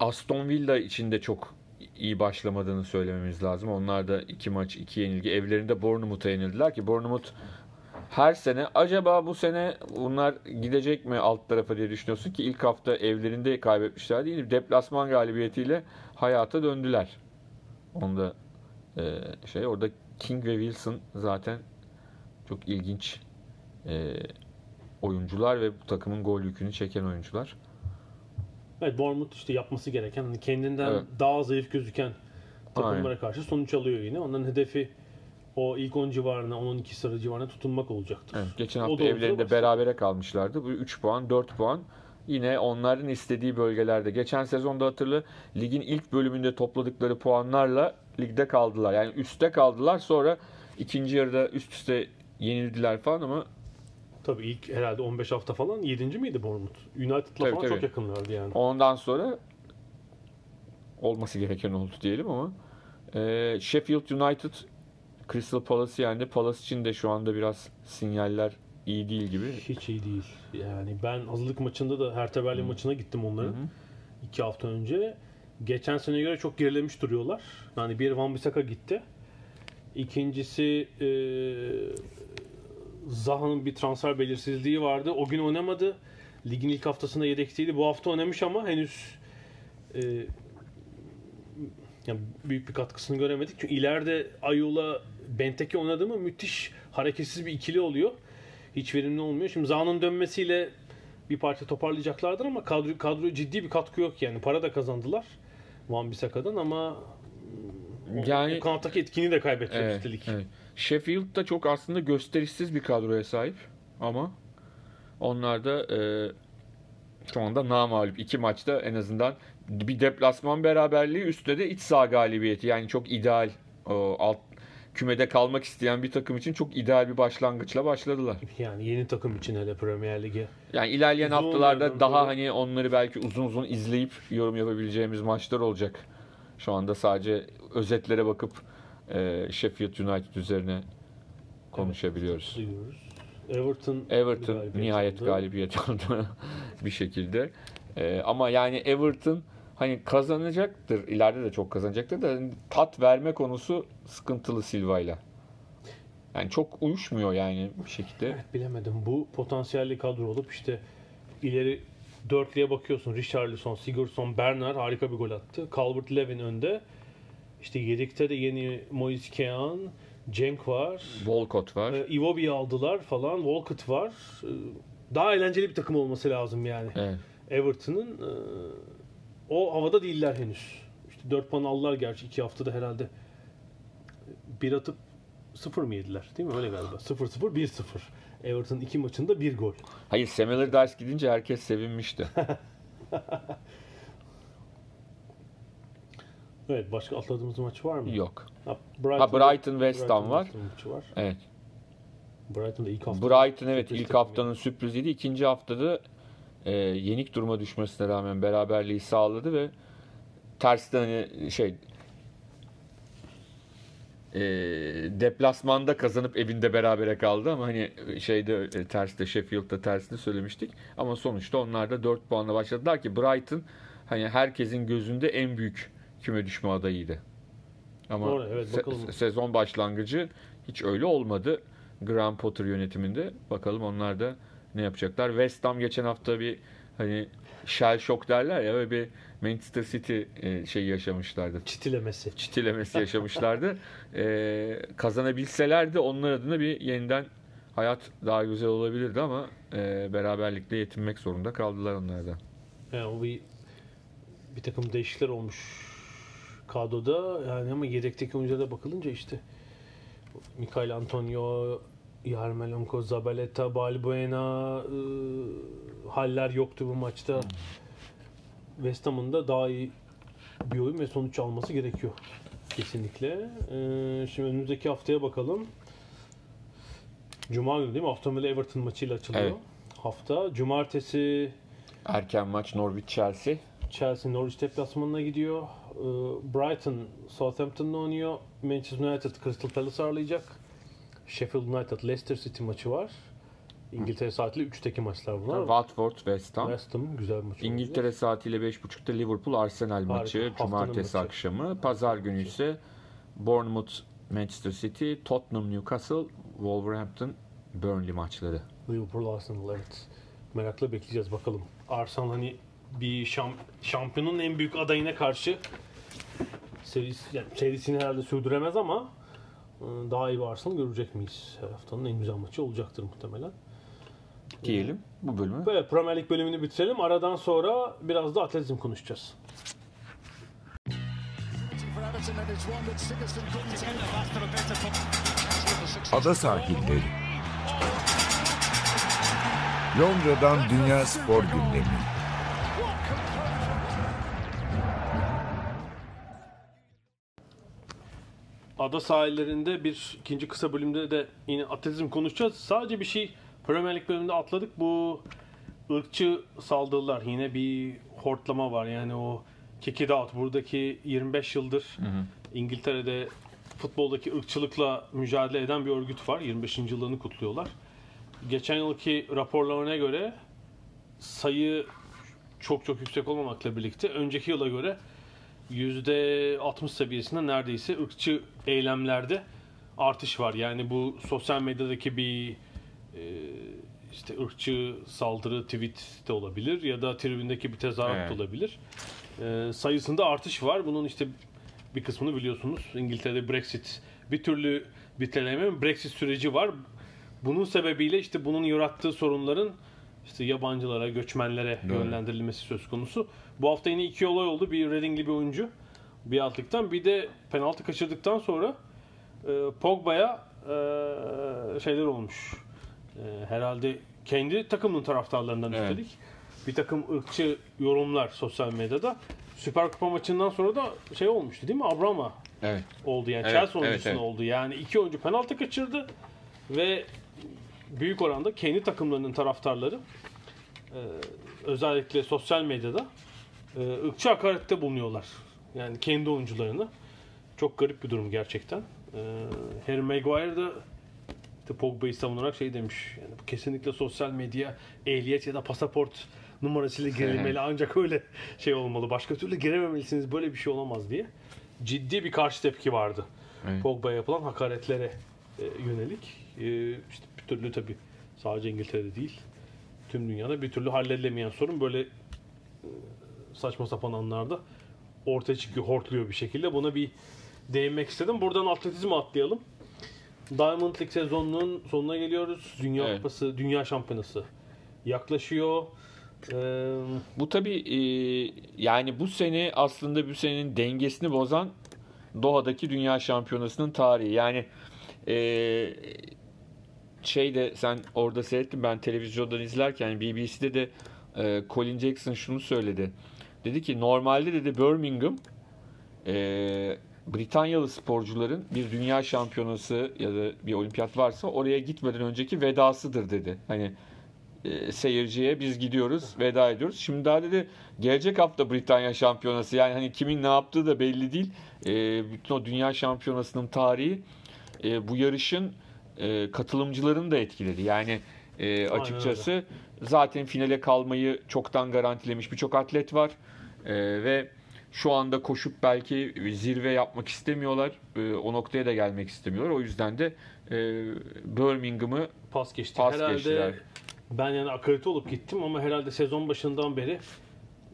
Aston Villa için de çok iyi başlamadığını söylememiz lazım. Onlar da iki maç, iki yenilgi. Evlerinde Bournemouth'a yenildiler ki Bournemouth her sene acaba bu sene bunlar gidecek mi alt tarafa diye düşünüyorsun ki ilk hafta evlerinde kaybetmişler değil. Deplasman galibiyetiyle hayata döndüler. Onda e, şey orada King ve Wilson zaten çok ilginç e, oyuncular ve bu takımın gol yükünü çeken oyuncular. Evet, Bournemouth işte yapması gereken, hani kendinden evet. daha zayıf gözüken takımlara Aynen. karşı sonuç alıyor yine. Onların hedefi o ilk on civarına, on on iki sıra civarına tutunmak olacaktır. Evet, geçen hafta evlerinde berabere kalmışlardı. Bu üç puan, dört puan yine onların istediği bölgelerde. Geçen sezonda hatırlı ligin ilk bölümünde topladıkları puanlarla ligde kaldılar. Yani üstte kaldılar, sonra ikinci yarıda üst üste yenildiler falan ama tabii ilk herhalde on beş hafta falan yedinci miydi Bournemouth? United'la falan tabii. çok yakınlardı yani. Ondan sonra olması gereken oldu diyelim ama ee, Sheffield United Crystal Palace yani Palace için de şu anda biraz sinyaller iyi değil gibi. Hiç iyi değil. Yani ben hazırlık maçında da Hertha Berlin hmm. maçına gittim onların. Hmm. iki hafta önce. Geçen seneye göre çok gerilemiş duruyorlar. Yani bir Van Bissaka gitti. İkincisi e, Zaha'nın bir transfer belirsizliği vardı. O gün oynamadı. Ligin ilk haftasında yedekteydi. Bu hafta oynamış ama henüz e, yani büyük bir katkısını göremedik. Çünkü ileride Ayola, Benteke oynadı mı müthiş hareketsiz bir ikili oluyor. Hiç verimli olmuyor. Şimdi Zaha'nın dönmesiyle bir parça toparlayacaklardır ama kadro, kadro ciddi bir katkı yok yani. Para da kazandılar Van Bissaka'dan ama yani kanattaki etkini de kaybettiler evet, üstelik. Evet. Sheffield'da çok aslında gösterişsiz bir kadroya sahip ama onlar da e, şu anda namağlup. İki maçta en azından bir deplasman beraberliği, üstte de iç saha galibiyeti. Yani çok ideal, o, alt kümede kalmak isteyen bir takım için çok ideal bir başlangıçla başladılar. Yani yeni takım için hele Premier Lig'e. Yani ilerleyen uzun haftalarda daha sonra hani onları belki uzun uzun izleyip yorum yapabileceğimiz maçlar olacak. Şu anda sadece özetlere bakıp e, Sheffield United üzerine konuşabiliyoruz. Evet, Everton, Everton galibiyet nihayet oldu. galibiyet oldu bir şekilde. E, ama yani Everton hani kazanacaktır. İleride de çok kazanacaktır da tat verme konusu sıkıntılı Silva'yla. Yani çok uyuşmuyor yani bir şekilde. Evet, bilemedim. Bu potansiyelli kadro olup işte ileri dörtlüye bakıyorsun. Richarlison, Sigurdsson, Bernard harika bir gol attı. Calvert-Lewin önde. İşte yedikte de yeni Moise Kean, Cenk var. Walcott var. E, Iwobi'yi aldılar falan. Walcott var. Daha eğlenceli bir takım olması lazım yani. Evet. Everton'ın e, o havada değiller henüz. İşte dört puan aldılar gerçi. iki haftada herhalde bir atıp sıfır mı yediler? Değil mi? Öyle galiba. sıfır sıfır, bir sıfır Everton'ın iki maçında bir gol. Hayır, Sam Allardyce gidince herkes sevinmişti. Evet, başka atladığımız maç var mı? Yok. Ha, Brighton, ha, Brighton West Ham var. var. Evet. Brighton'da ilk hafta. Brighton evet ilk haftanın yani. sürpriziydi. İkinci haftada E, yenik duruma düşmesine rağmen beraberliği sağladı ve tersten hani şey e, deplasmanda kazanıp evinde berabere kaldı ama hani şeyde e, terste Sheffield'da tersini söylemiştik ama sonuçta onlar da dört puanla başladılar ki Brighton hani herkesin gözünde en büyük küme düşme adayıydı. Ama Doğru, evet, se- sezon başlangıcı hiç öyle olmadı Graham Potter yönetiminde. Bakalım onlar da ne yapacaklar? West Ham geçen hafta bir hani shell shock derler ya, böyle bir Manchester City şeyi yaşamışlardı. Çitilemesi. Çitilemesi yaşamışlardı. ee, kazanabilselerdi onlar adına bir yeniden hayat daha güzel olabilirdi ama e, beraberlikle yetinmek zorunda kaldılar onlar da. Yani o bir bir takım değişiklikler olmuş kadroda yani ama yedekteki oyunculara bakılınca işte Michail Antonio, Yarmolenko, Zabaleta, Balbuena, e, haller yoktu bu maçta. Hmm. West Ham'ın da daha iyi bir oyun ve sonuç alması gerekiyor kesinlikle. E, şimdi önümüzdeki haftaya bakalım. Cuma günü değil mi? Aston Villa Everton maçıyla açılıyor. Evet. Hafta. Cumartesi erken maç Norwich Chelsea. Chelsea Norwich deplasmanına gidiyor. E, Brighton Southampton'la oynuyor. Manchester United Crystal Palace ağırlayacak. Sheffield United Leicester City maçı var. İngiltere saatiyle üçteki maçlar bunlar. Watford West Ham. West Ham güzel maç. İngiltere oldu. Saatiyle beş buçukta Liverpool Arsenal maçı. Harika. Cumartesi maçı. Akşamı. Pazar günü ise Bournemouth Manchester City, Tottenham Newcastle, Wolverhampton Burnley maçları. Liverpool Arsenal, evet. Merakla bekleyeceğiz bakalım. Arsenal hani bir şamp- şampiyonun en büyük adayına karşı serisi, yani serisini herhalde sürdüremez ama daha iyi bir Arsenal görecek miyiz? Her haftanın en güzel maçı olacaktır muhtemelen. Diyelim bu bölümü. Böyle Premier Lig bölümünü bitirelim. Aradan sonra biraz da atletizm konuşacağız. Ada sahilleri. Londra'dan Dünya Spor Gündemi. Ada sahillerinde bir ikinci kısa bölümde de yine atletizm konuşacağız. Sadece bir şey Premier Lig bölümünde atladık. Bu ırkçı saldırılar. Yine bir hortlama var. Yani o kick it out. Buradaki yirmi beş yıldır hı hı. İngiltere'de futboldaki ırkçılıkla mücadele eden bir örgüt var. yirmi beşinci yılını kutluyorlar. Geçen yılki raporlarına göre sayı çok çok yüksek olmamakla birlikte önceki yıla göre yüzde altmış seviyesinde neredeyse ırkçı eylemlerde artış var. Yani bu sosyal medyadaki bir işte ırkçı saldırı tweet de olabilir ya da tribündeki bir tezahürat evet. olabilir. E, sayısında artış var. Bunun işte bir kısmını biliyorsunuz. İngiltere'de Brexit bir türlü bitiremeyen Brexit süreci var. Bunun sebebiyle işte bunun yarattığı sorunların işte yabancılara, göçmenlere evet. yönlendirilmesi söz konusu. Bu hafta yine iki olay oldu. Bir Reading'li bir oyuncu bir atlıktan, bir de penaltı kaçırdıktan sonra e, Pogba'ya e, şeyler olmuş. E, herhalde kendi takımının taraftarlarından evet. üstelik. Bir takım ırkçı yorumlar sosyal medyada. Süper Kupa maçından sonra da şey olmuştu değil mi? Abrama evet. oldu yani. Evet. Chelsea oyuncusunun evet, evet. oldu. Yani iki oyuncu penaltı kaçırdı ve büyük oranda kendi takımlarının taraftarları e, özellikle sosyal medyada e, ırkçı hakarette bulunuyorlar. Yani kendi oyuncularını. Çok garip bir durum gerçekten. E, Harry Maguire da Pogba'yı savunarak şey demiş. Yani bu kesinlikle sosyal medya ehliyet ya da pasaport numarasıyla girilmeli. Ancak öyle şey olmalı. Başka türlü girememelisiniz. Böyle bir şey olamaz diye. Ciddi bir karşı tepki vardı. Evet. Pogba'ya yapılan hakaretlere e, yönelik. E, işte bir türlü tabii sadece İngiltere'de değil. Tüm dünyada bir türlü halledilemeyen sorun böyle e, saçma sapan anlarda ortaya çıkıyor, hortluyor bir şekilde. Buna bir değinmek istedim. Buradan atletizme atlayalım. Diamond League sezonunun sonuna geliyoruz. Dünya evet. Kupası, Dünya Şampiyonası yaklaşıyor. Ee... Bu tabii e, yani bu sene aslında bu senenin dengesini bozan Doha'daki Dünya Şampiyonası'nın tarihi. Yani e, şey de sen orada seyrettin, ben televizyondan izlerken B B C'de de e, Colin Jackson şunu söyledi. Dedi ki normalde dedi Birmingham eee Britanyalı sporcuların bir dünya şampiyonası ya da bir olimpiyat varsa oraya gitmeden önceki vedasıdır dedi. Hani e, seyirciye biz gidiyoruz, veda ediyoruz. Şimdi daha dedi gelecek hafta Britanya şampiyonası. Yani hani kimin ne yaptığı da belli değil. E, bütün o dünya şampiyonasının tarihi e, bu yarışın e, katılımcılarını da etkiledi. Yani e, açıkçası zaten finale kalmayı çoktan garantilemiş birçok atlet var. E, ve şu anda koşup belki zirve yapmak istemiyorlar. O noktaya da gelmek istemiyorlar. O yüzden de Birmingham'ı pas geçti. Pas herhalde geçtiler. Ben yani akredite olup gittim ama herhalde sezon başından beri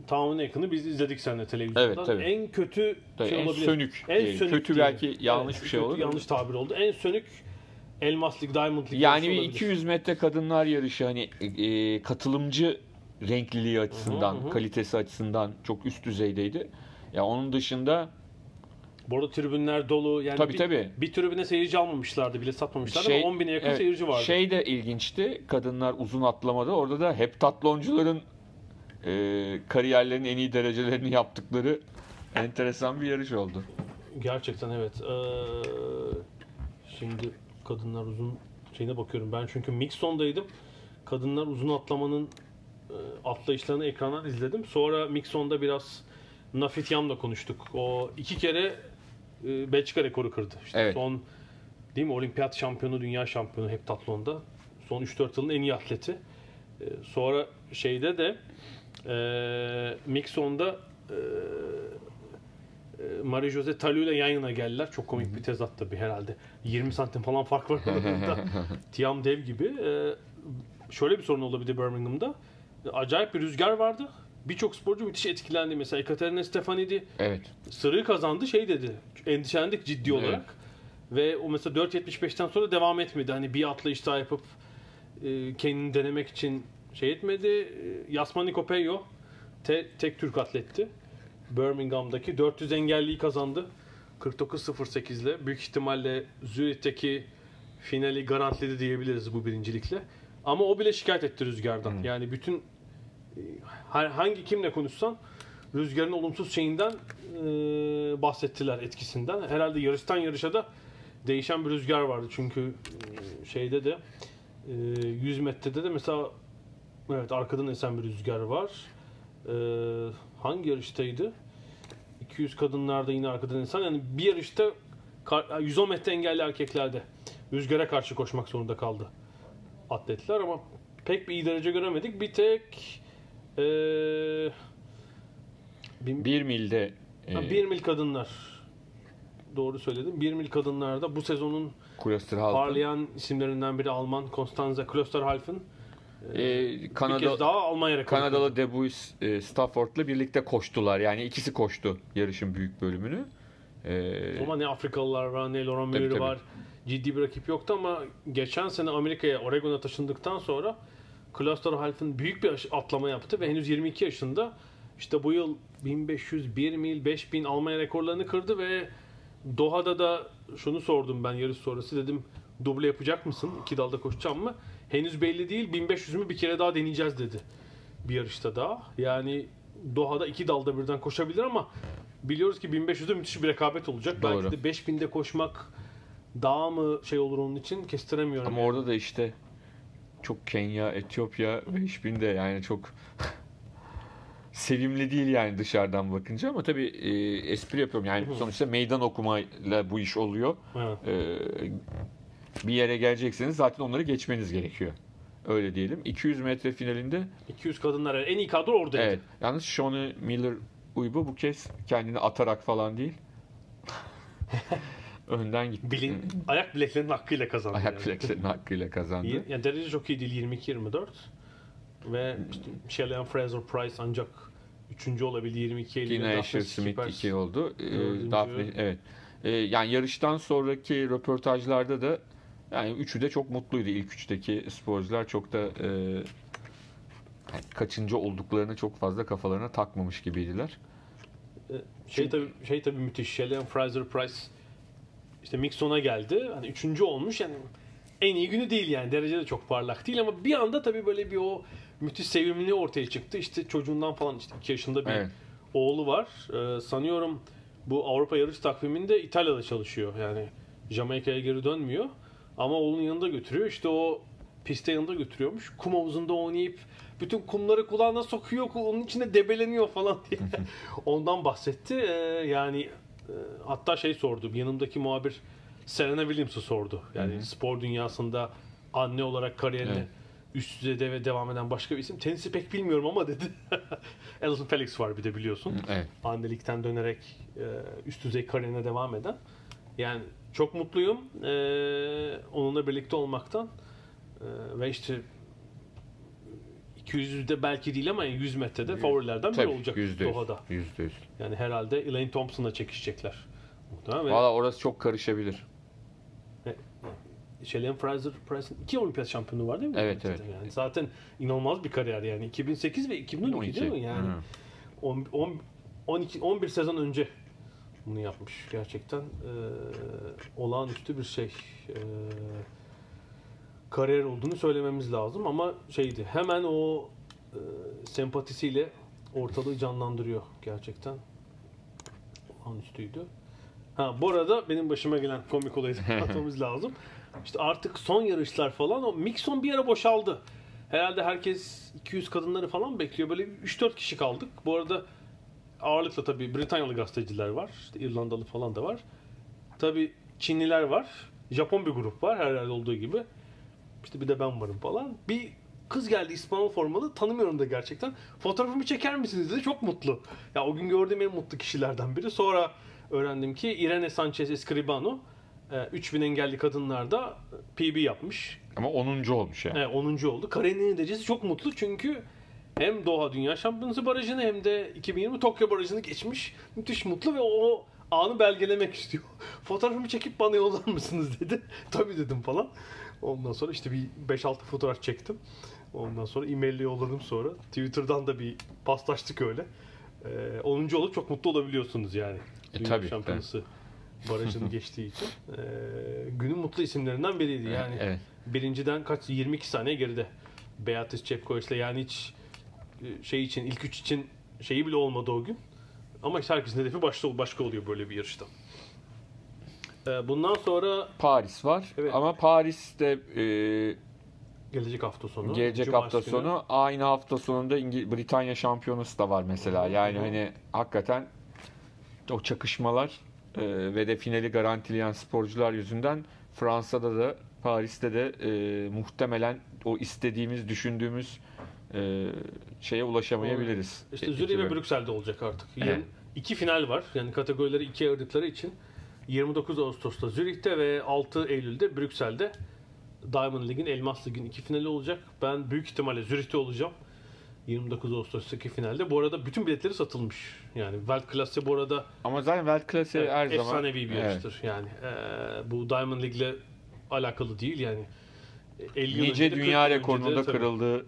tamamına yakını biz izledik seninle televizyonda. Evet, en kötü tabii, şey en olabilir. Sönük en değil. Sönük. Kötü değil. Belki yanlış evet, bir şey oldu. Yanlış tabir oldu. En sönük Elmas Lig, Diamond Lig. Yani bir iki yüz metre kadınlar yarışı hani e, katılımcı renkliliği açısından, hı hı. kalitesi açısından çok üst düzeydeydi. Ya onun dışında Bu arada tribünler dolu. Yani tabii, bir, tabii. bir tribüne seyirci almamışlardı, bile satmamışlardı şey, ama on bine yakın evet, seyirci vardı. Şey de ilginçti, kadınlar uzun atlamada. Orada da heptatloncuların e, kariyerlerinin en iyi derecelerini yaptıkları enteresan bir yarış oldu. Gerçekten evet. Ee, şimdi kadınlar uzun şeyine bakıyorum. Ben çünkü Mixon'daydım. Kadınlar uzun atlamanın e, atlayışlarını ekrandan izledim. Sonra Mixon'da biraz Nafit Yam'la konuştuk. O iki kere e, Belçika rekoru kırdı. İşte evet. Son değil mi? Olimpiyat şampiyonu, dünya şampiyonu heptatlonda. Son üç dört yılın en iyi atleti. E, sonra şeyde de e, Mixon'da e, Marie-José Tallu ile yan yana geldiler. Çok komik bir tezat tabii herhalde. yirmi santim falan fark var. Tiam dev gibi. Ee, şöyle bir sorun olabildi Birmingham'da. Acayip bir rüzgar vardı. Birçok sporcu müthiş etkilendi. Mesela Ekaterina Stefanidi evet. Sırrı kazandı. Şey dedi. Endişelendik ciddi olarak. Evet. Ve o mesela dört yetmiş beşten sonra devam etmedi. Hani bir atlayış daha yapıp kendini denemek için şey etmedi. Yasmani Kopeyo te, tek Türk atletti. Birmingham'daki dört yüz engelliyi kazandı. kırk dokuz sıfır sekiz ile büyük ihtimalle Zürich'teki finali garantiledi diyebiliriz bu birincilikle. Ama o bile şikayet etti rüzgardan. Hmm. Yani bütün hangi kimle konuşsan rüzgarın olumsuz şeyinden e, bahsettiler, etkisinden. Herhalde yarıştan yarışa da değişen bir rüzgar vardı. Çünkü şeyde de e, yüz metrede de mesela evet arkadan esen bir rüzgar var. Ee, hangi yarıştaydı? iki yüz kadınlarda yine arkadan insan. Yani bir yarışta yüz on metre engelli erkeklerde rüzgara karşı koşmak zorunda kaldı atletler ama pek bir iyi derece göremedik. Bir tek ee, bin, bir milde e, bir mil kadınlar doğru söyledim. Bir mil kadınlarda bu sezonun parlayan isimlerinden biri Alman Konstanze Klosterhalf'ın Ee, Kanada, daha Kanadalı Debuis e, Stafford'la birlikte koştular. Yani ikisi koştu yarışın büyük bölümünü. Ee, ama ne Afrikalılar var, ne Laurent Muriel var. Ciddi bir rakip yoktu ama geçen sene Amerika'ya, Oregon'a taşındıktan sonra Klosterhalf'ın büyük bir atlama yaptı ve henüz yirmi iki yaşında işte bu yıl bin beş yüz, bir mil, beş bin Almanya rekorlarını kırdı ve Doha'da da şunu sordum ben yarış sonrası, dedim duble yapacak mısın? İki dalda koşacağım mı? Henüz belli değil. bin beş yüzümü bir kere daha deneyeceğiz dedi. Bir yarışta daha. Yani Doha'da iki dalda birden koşabilir ama biliyoruz ki bin beş yüzde müthiş bir rekabet olacak. Doğru. Belki de beş binde koşmak daha mı şey olur onun için kestiremiyorum. Ama yani. Orada da işte çok Kenya, Etiyopya beş binde yani çok sevimli değil yani dışarıdan bakınca ama tabii e, espri yapıyorum. Yani Hı. sonuçta meydan okumayla bu iş oluyor. Evet. E, bir yere gelecekseniz zaten onları geçmeniz gerekiyor. Öyle diyelim. iki yüz metre finalinde iki yüz kadınlar en iyi kadro oradaydı. Evet. Yalnız Shauna Miller Uybu bu kez kendini atarak falan değil. Önden gitti. Bilin, ayak bileklerinin hakkıyla kazandı. Ayak yani. bileklerinin hakkıyla kazandı. Yani derece çok iyi değil. yirmi iki yirmi dört ve işte Shelley Fraser Price ancak üçüncü olabildi. yirmi iki elli. Yine Asher Smith iki oldu. Ee, Daphne, evet. Ee, yani yarıştan sonraki röportajlarda da yani üçü de çok mutluydu. İlk üçteki sporcular çok da e, yani kaçıncı olduklarını çok fazla kafalarına takmamış gibiydiler. Şey tabii şey tabii müthiş. Shelley Fraser Price işte Mixon'a geldi. Hani üçüncü olmuş. Yani en iyi günü değil yani. Derece de çok parlak değil ama bir anda tabii böyle bir o müthiş sevimli ortaya çıktı. İşte çocuğundan falan işte iki yaşında bir evet. oğlu var. Ee, sanıyorum bu Avrupa yarış takviminde İtalya'da çalışıyor. Yani Jamaika'ya geri dönmüyor. Ama oğlunun yanında götürüyor. İşte o piste yanında götürüyormuş. Kum havuzunda oynayıp bütün kumları kulağına sokuyor. Onun içinde debeleniyor falan diye. Ondan bahsetti. Ee, yani e, hatta şey sordu. Yanımdaki muhabir Serena Williams'ı sordu. Yani Hı-hı. spor dünyasında anne olarak kariyerine evet. üst düzeyde ve devam eden başka bir isim. Tenisi pek bilmiyorum ama dedi. Alison Felix var bir de biliyorsun. Evet. Annelikten dönerek e, üst düzey kariyerine devam eden. Yani çok mutluyum ee, onunla birlikte olmaktan ee, ve işte iki yüzde belki değil ama yüz metrede favorilerden biri olacak Doha'da. yüzde yüz. Yani herhalde Elaine Thompson'la çekişecekler. Valla orası çok karışabilir. E, Shelley Fraser Price'ın iki olimpiyat şampiyonu var değil mi? Evet evet. Yani zaten inanılmaz bir kariyer yani iki bin sekiz ve iki bin on iki değil mi? Yani on bir sezon önce bunu yapmış. Gerçekten e, olağanüstü bir şey. E, kariyer olduğunu söylememiz lazım ama şeydi, hemen o e, sempatisiyle ortalığı canlandırıyor gerçekten. Olağanüstüydü. Ha, bu arada benim başıma gelen komik olayı anlatmamız lazım. İşte artık son yarışlar falan, o Mixon bir ara boşaldı. Herhalde herkes iki yüz kadınları falan bekliyor. Böyle üç dört kişi kaldık. Bu arada ağırlıkla tabii Britanyalı gazeteciler var. İşte İrlandalı falan da var. Tabii Çinliler var. Japon bir grup var herhalde olduğu gibi. İşte bir de ben varım falan. Bir kız geldi İspanyol formalı. Tanımıyorum da gerçekten. Fotoğrafımı çeker misiniz dedi. Çok mutlu. Ya o gün gördüğüm en mutlu kişilerden biri. Sonra öğrendim ki Irene Sanchez Escribano üç bin engelli kadınlarda P B yapmış. Ama onuncu olmuş yani. Evet, onuncu oldu. Karenina derecesi çok mutlu çünkü hem Doha Dünya Şampiyonası barajını hem de iki bin yirmi Tokyo barajını geçmiş. Müthiş mutlu ve o anı belgelemek istiyor. Fotoğrafımı çekip bana yollar mısınız dedi. Tabii dedim falan. Ondan sonra işte bir beş altı fotoğraf çektim. Ondan sonra e-mail'le yolladım sonra. Twitter'dan da bir paslaştık öyle. Ee, onuncu olup çok mutlu olabiliyorsunuz yani. E, Dünya tabii, Şampiyonası ben. barajını geçtiği için. Ee, günün mutlu isimlerinden biriydi yani. Evet. Birinciden kaç, yirmi iki saniye geride Beatriz Çepkoviç'le, yani hiç şey için, ilk üç için şeyi bile olmadı o gün. Ama işte herkesin hedefi başta, başka oluyor böyle bir yarışta. Ee, bundan sonra Paris var. Evet. Ama Paris'te e, gelecek hafta sonu. Gelecek Cuma hafta sonu. Günü. Aynı hafta sonunda İngil- Britanya Şampiyonası da var mesela. Yani evet. Hani hakikaten o çakışmalar e, ve de finali garantileyen sporcular yüzünden Fransa'da da Paris'te de e, muhtemelen o istediğimiz, düşündüğümüz e, şeye ulaşamayabiliriz. İşte Zürih ve Brüksel'de olacak artık. Evet. İki final var. Yani kategorileri ikiye ayırdıkları için yirmi dokuz Ağustos'ta Zürih'te ve altı Eylül'de Brüksel'de Diamond League'in, Elmas League'in iki finali olacak. Ben büyük ihtimalle Zürih'te olacağım. yirmi dokuz Ağustos'taki finalde. Bu arada bütün biletleri satılmış. Yani Weltklasse bu arada. Ama zaten Weltklasse evet, her efsanevi zaman efsanevi bir yarıştır. Evet. Yani e, bu Diamond League'le alakalı değil yani. Nice dünya rekorunda kırıldı.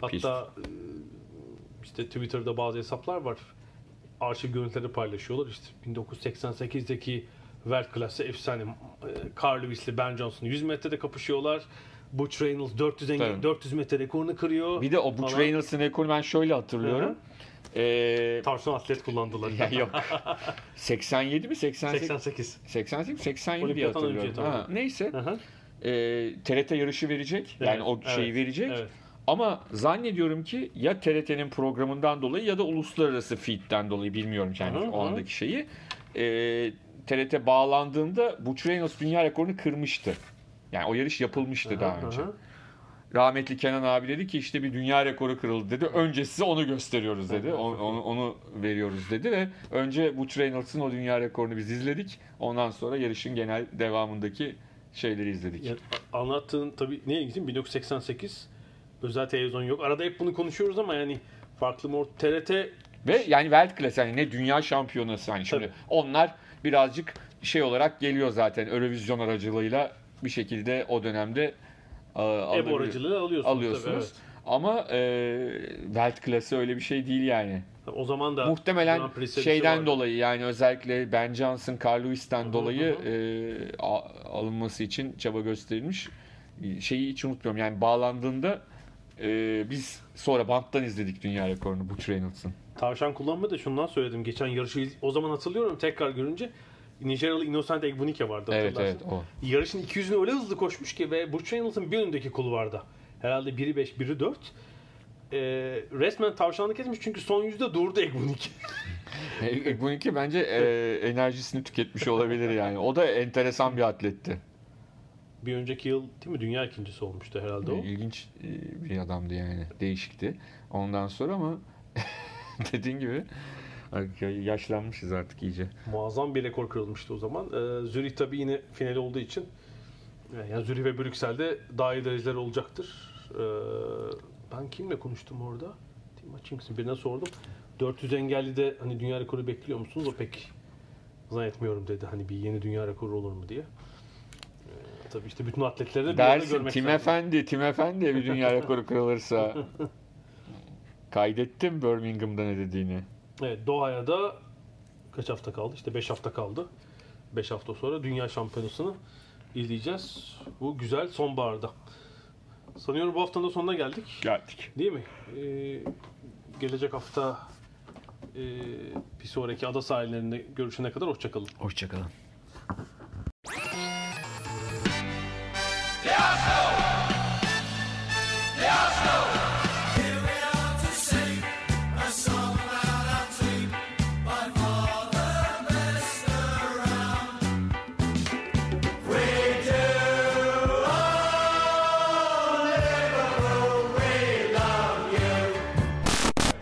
Hatta pist. işte Twitter'da bazı hesaplar var. Arşiv görüntüleri paylaşıyorlar. İşte bin dokuz yüz seksen sekizdeki Weltklasse efsane Carl Lewis'li Ben Johnson yüz metrede kapışıyorlar. Butch Reynolds dört yüz engel, dört yüz metre rekorunu kırıyor. Bir de o Butch Reynolds'ın rekorunu ben şöyle hatırlıyorum. Ee, Tarson atlet kullandılar. Ya yok. seksen yedi mi? seksen sekiz. seksen sekiz. seksen yedi diye hatırlıyorum. Ha, neyse. E, T R T yarışı verecek. Evet, yani o şeyi evet, verecek. Evet. Ama zannediyorum ki ya T R T'nin programından dolayı ya da uluslararası feed'den dolayı, bilmiyorum yani hı, o hı. andaki şeyi. E, T R T bağlandığında Butch Reynolds dünya rekorunu kırmıştı. Yani o yarış yapılmıştı aha, daha önce. Aha. Rahmetli Kenan abi dedi ki işte bir dünya rekoru kırıldı dedi. Önce size onu gösteriyoruz dedi. Onu, onu, onu veriyoruz dedi ve önce Butch Reynolds'ın o dünya rekorunu biz izledik. Ondan sonra yarışın genel devamındaki şeyleri izledik. Yani anlattığın tabii ne ilginç, bin dokuz yüz seksen sekiz özel televizyon yok. Arada hep bunu konuşuyoruz ama yani farklı mor T R T ve yani Weltklasse, yani ne dünya şampiyonası hani şimdi tabii. Onlar birazcık şey olarak geliyor zaten Eurovision aracılığıyla. Bir şekilde o dönemde E B O aracılığı alıyorsunuz. alıyorsunuz. Tabii, evet. Ama e, Weltklasse öyle bir şey değil yani. O zaman da muhtemelen şeyden dolayı yani özellikle Ben Johnson, Carl Lewis'ten hı-hı, dolayı hı-hı. E, alınması için çaba gösterilmiş. Şeyi hiç unutmuyorum yani bağlandığında e, biz sonra banttan izledik dünya rekorunu Butch Reynolds'ın. Tavşan kullanma da şundan söyledim. Geçen yarışı o zaman hatırlıyorum tekrar görünce. Nijeryalı Innocent Egbunike vardı hatırlarsın. Evet, evet, yarışın iki yüzünü öyle hızlı koşmuş ki ve Butch Reynolds'ın bir önündeki kulvarda. Herhalde biri beş, biri dört. Ee, resmen tavşanlık kesmiş çünkü son yüzde durdu Egbunike. Egbunike bence e, enerjisini tüketmiş olabilir yani. O da enteresan bir atletti. Bir önceki yıl değil mi? Dünya ikincisi olmuştu herhalde o. İlginç bir adamdı yani. Değişikti. Ondan sonra ama dediğin gibi yaşlanmışız artık iyice. Muazzam bir rekor kırılmıştı o zaman. Ee, Zürih tabii yine finali olduğu için yani Zürih ve Brüksel'de daha iyi dereceler olacaktır. Ee, ben kimle konuştum orada? Tim Hutchinson birine sordum. dört yüz engellide hani dünya rekoru bekliyor musunuz? O pek zannetmiyorum dedi. Hani bir yeni dünya rekoru olur mu diye. Ee, tabii işte bütün atletleri de bir arada görmek lazım. Tim Efendi, Tim Efendi bir dünya rekoru kırılırsa. Kaydettim Birmingham'da ne dediğini. Evet, Doha'ya da kaç hafta kaldı? İşte beş hafta kaldı. beş hafta sonra Dünya Şampiyonası'nı izleyeceğiz. Bu güzel sonbaharda. Sanıyorum bu haftanın da sonuna geldik. Geldik. Değil mi? Ee, gelecek hafta e, bir sonraki ada sahillerinde görüşene kadar hoşçakalın. Hoşçakalın.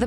The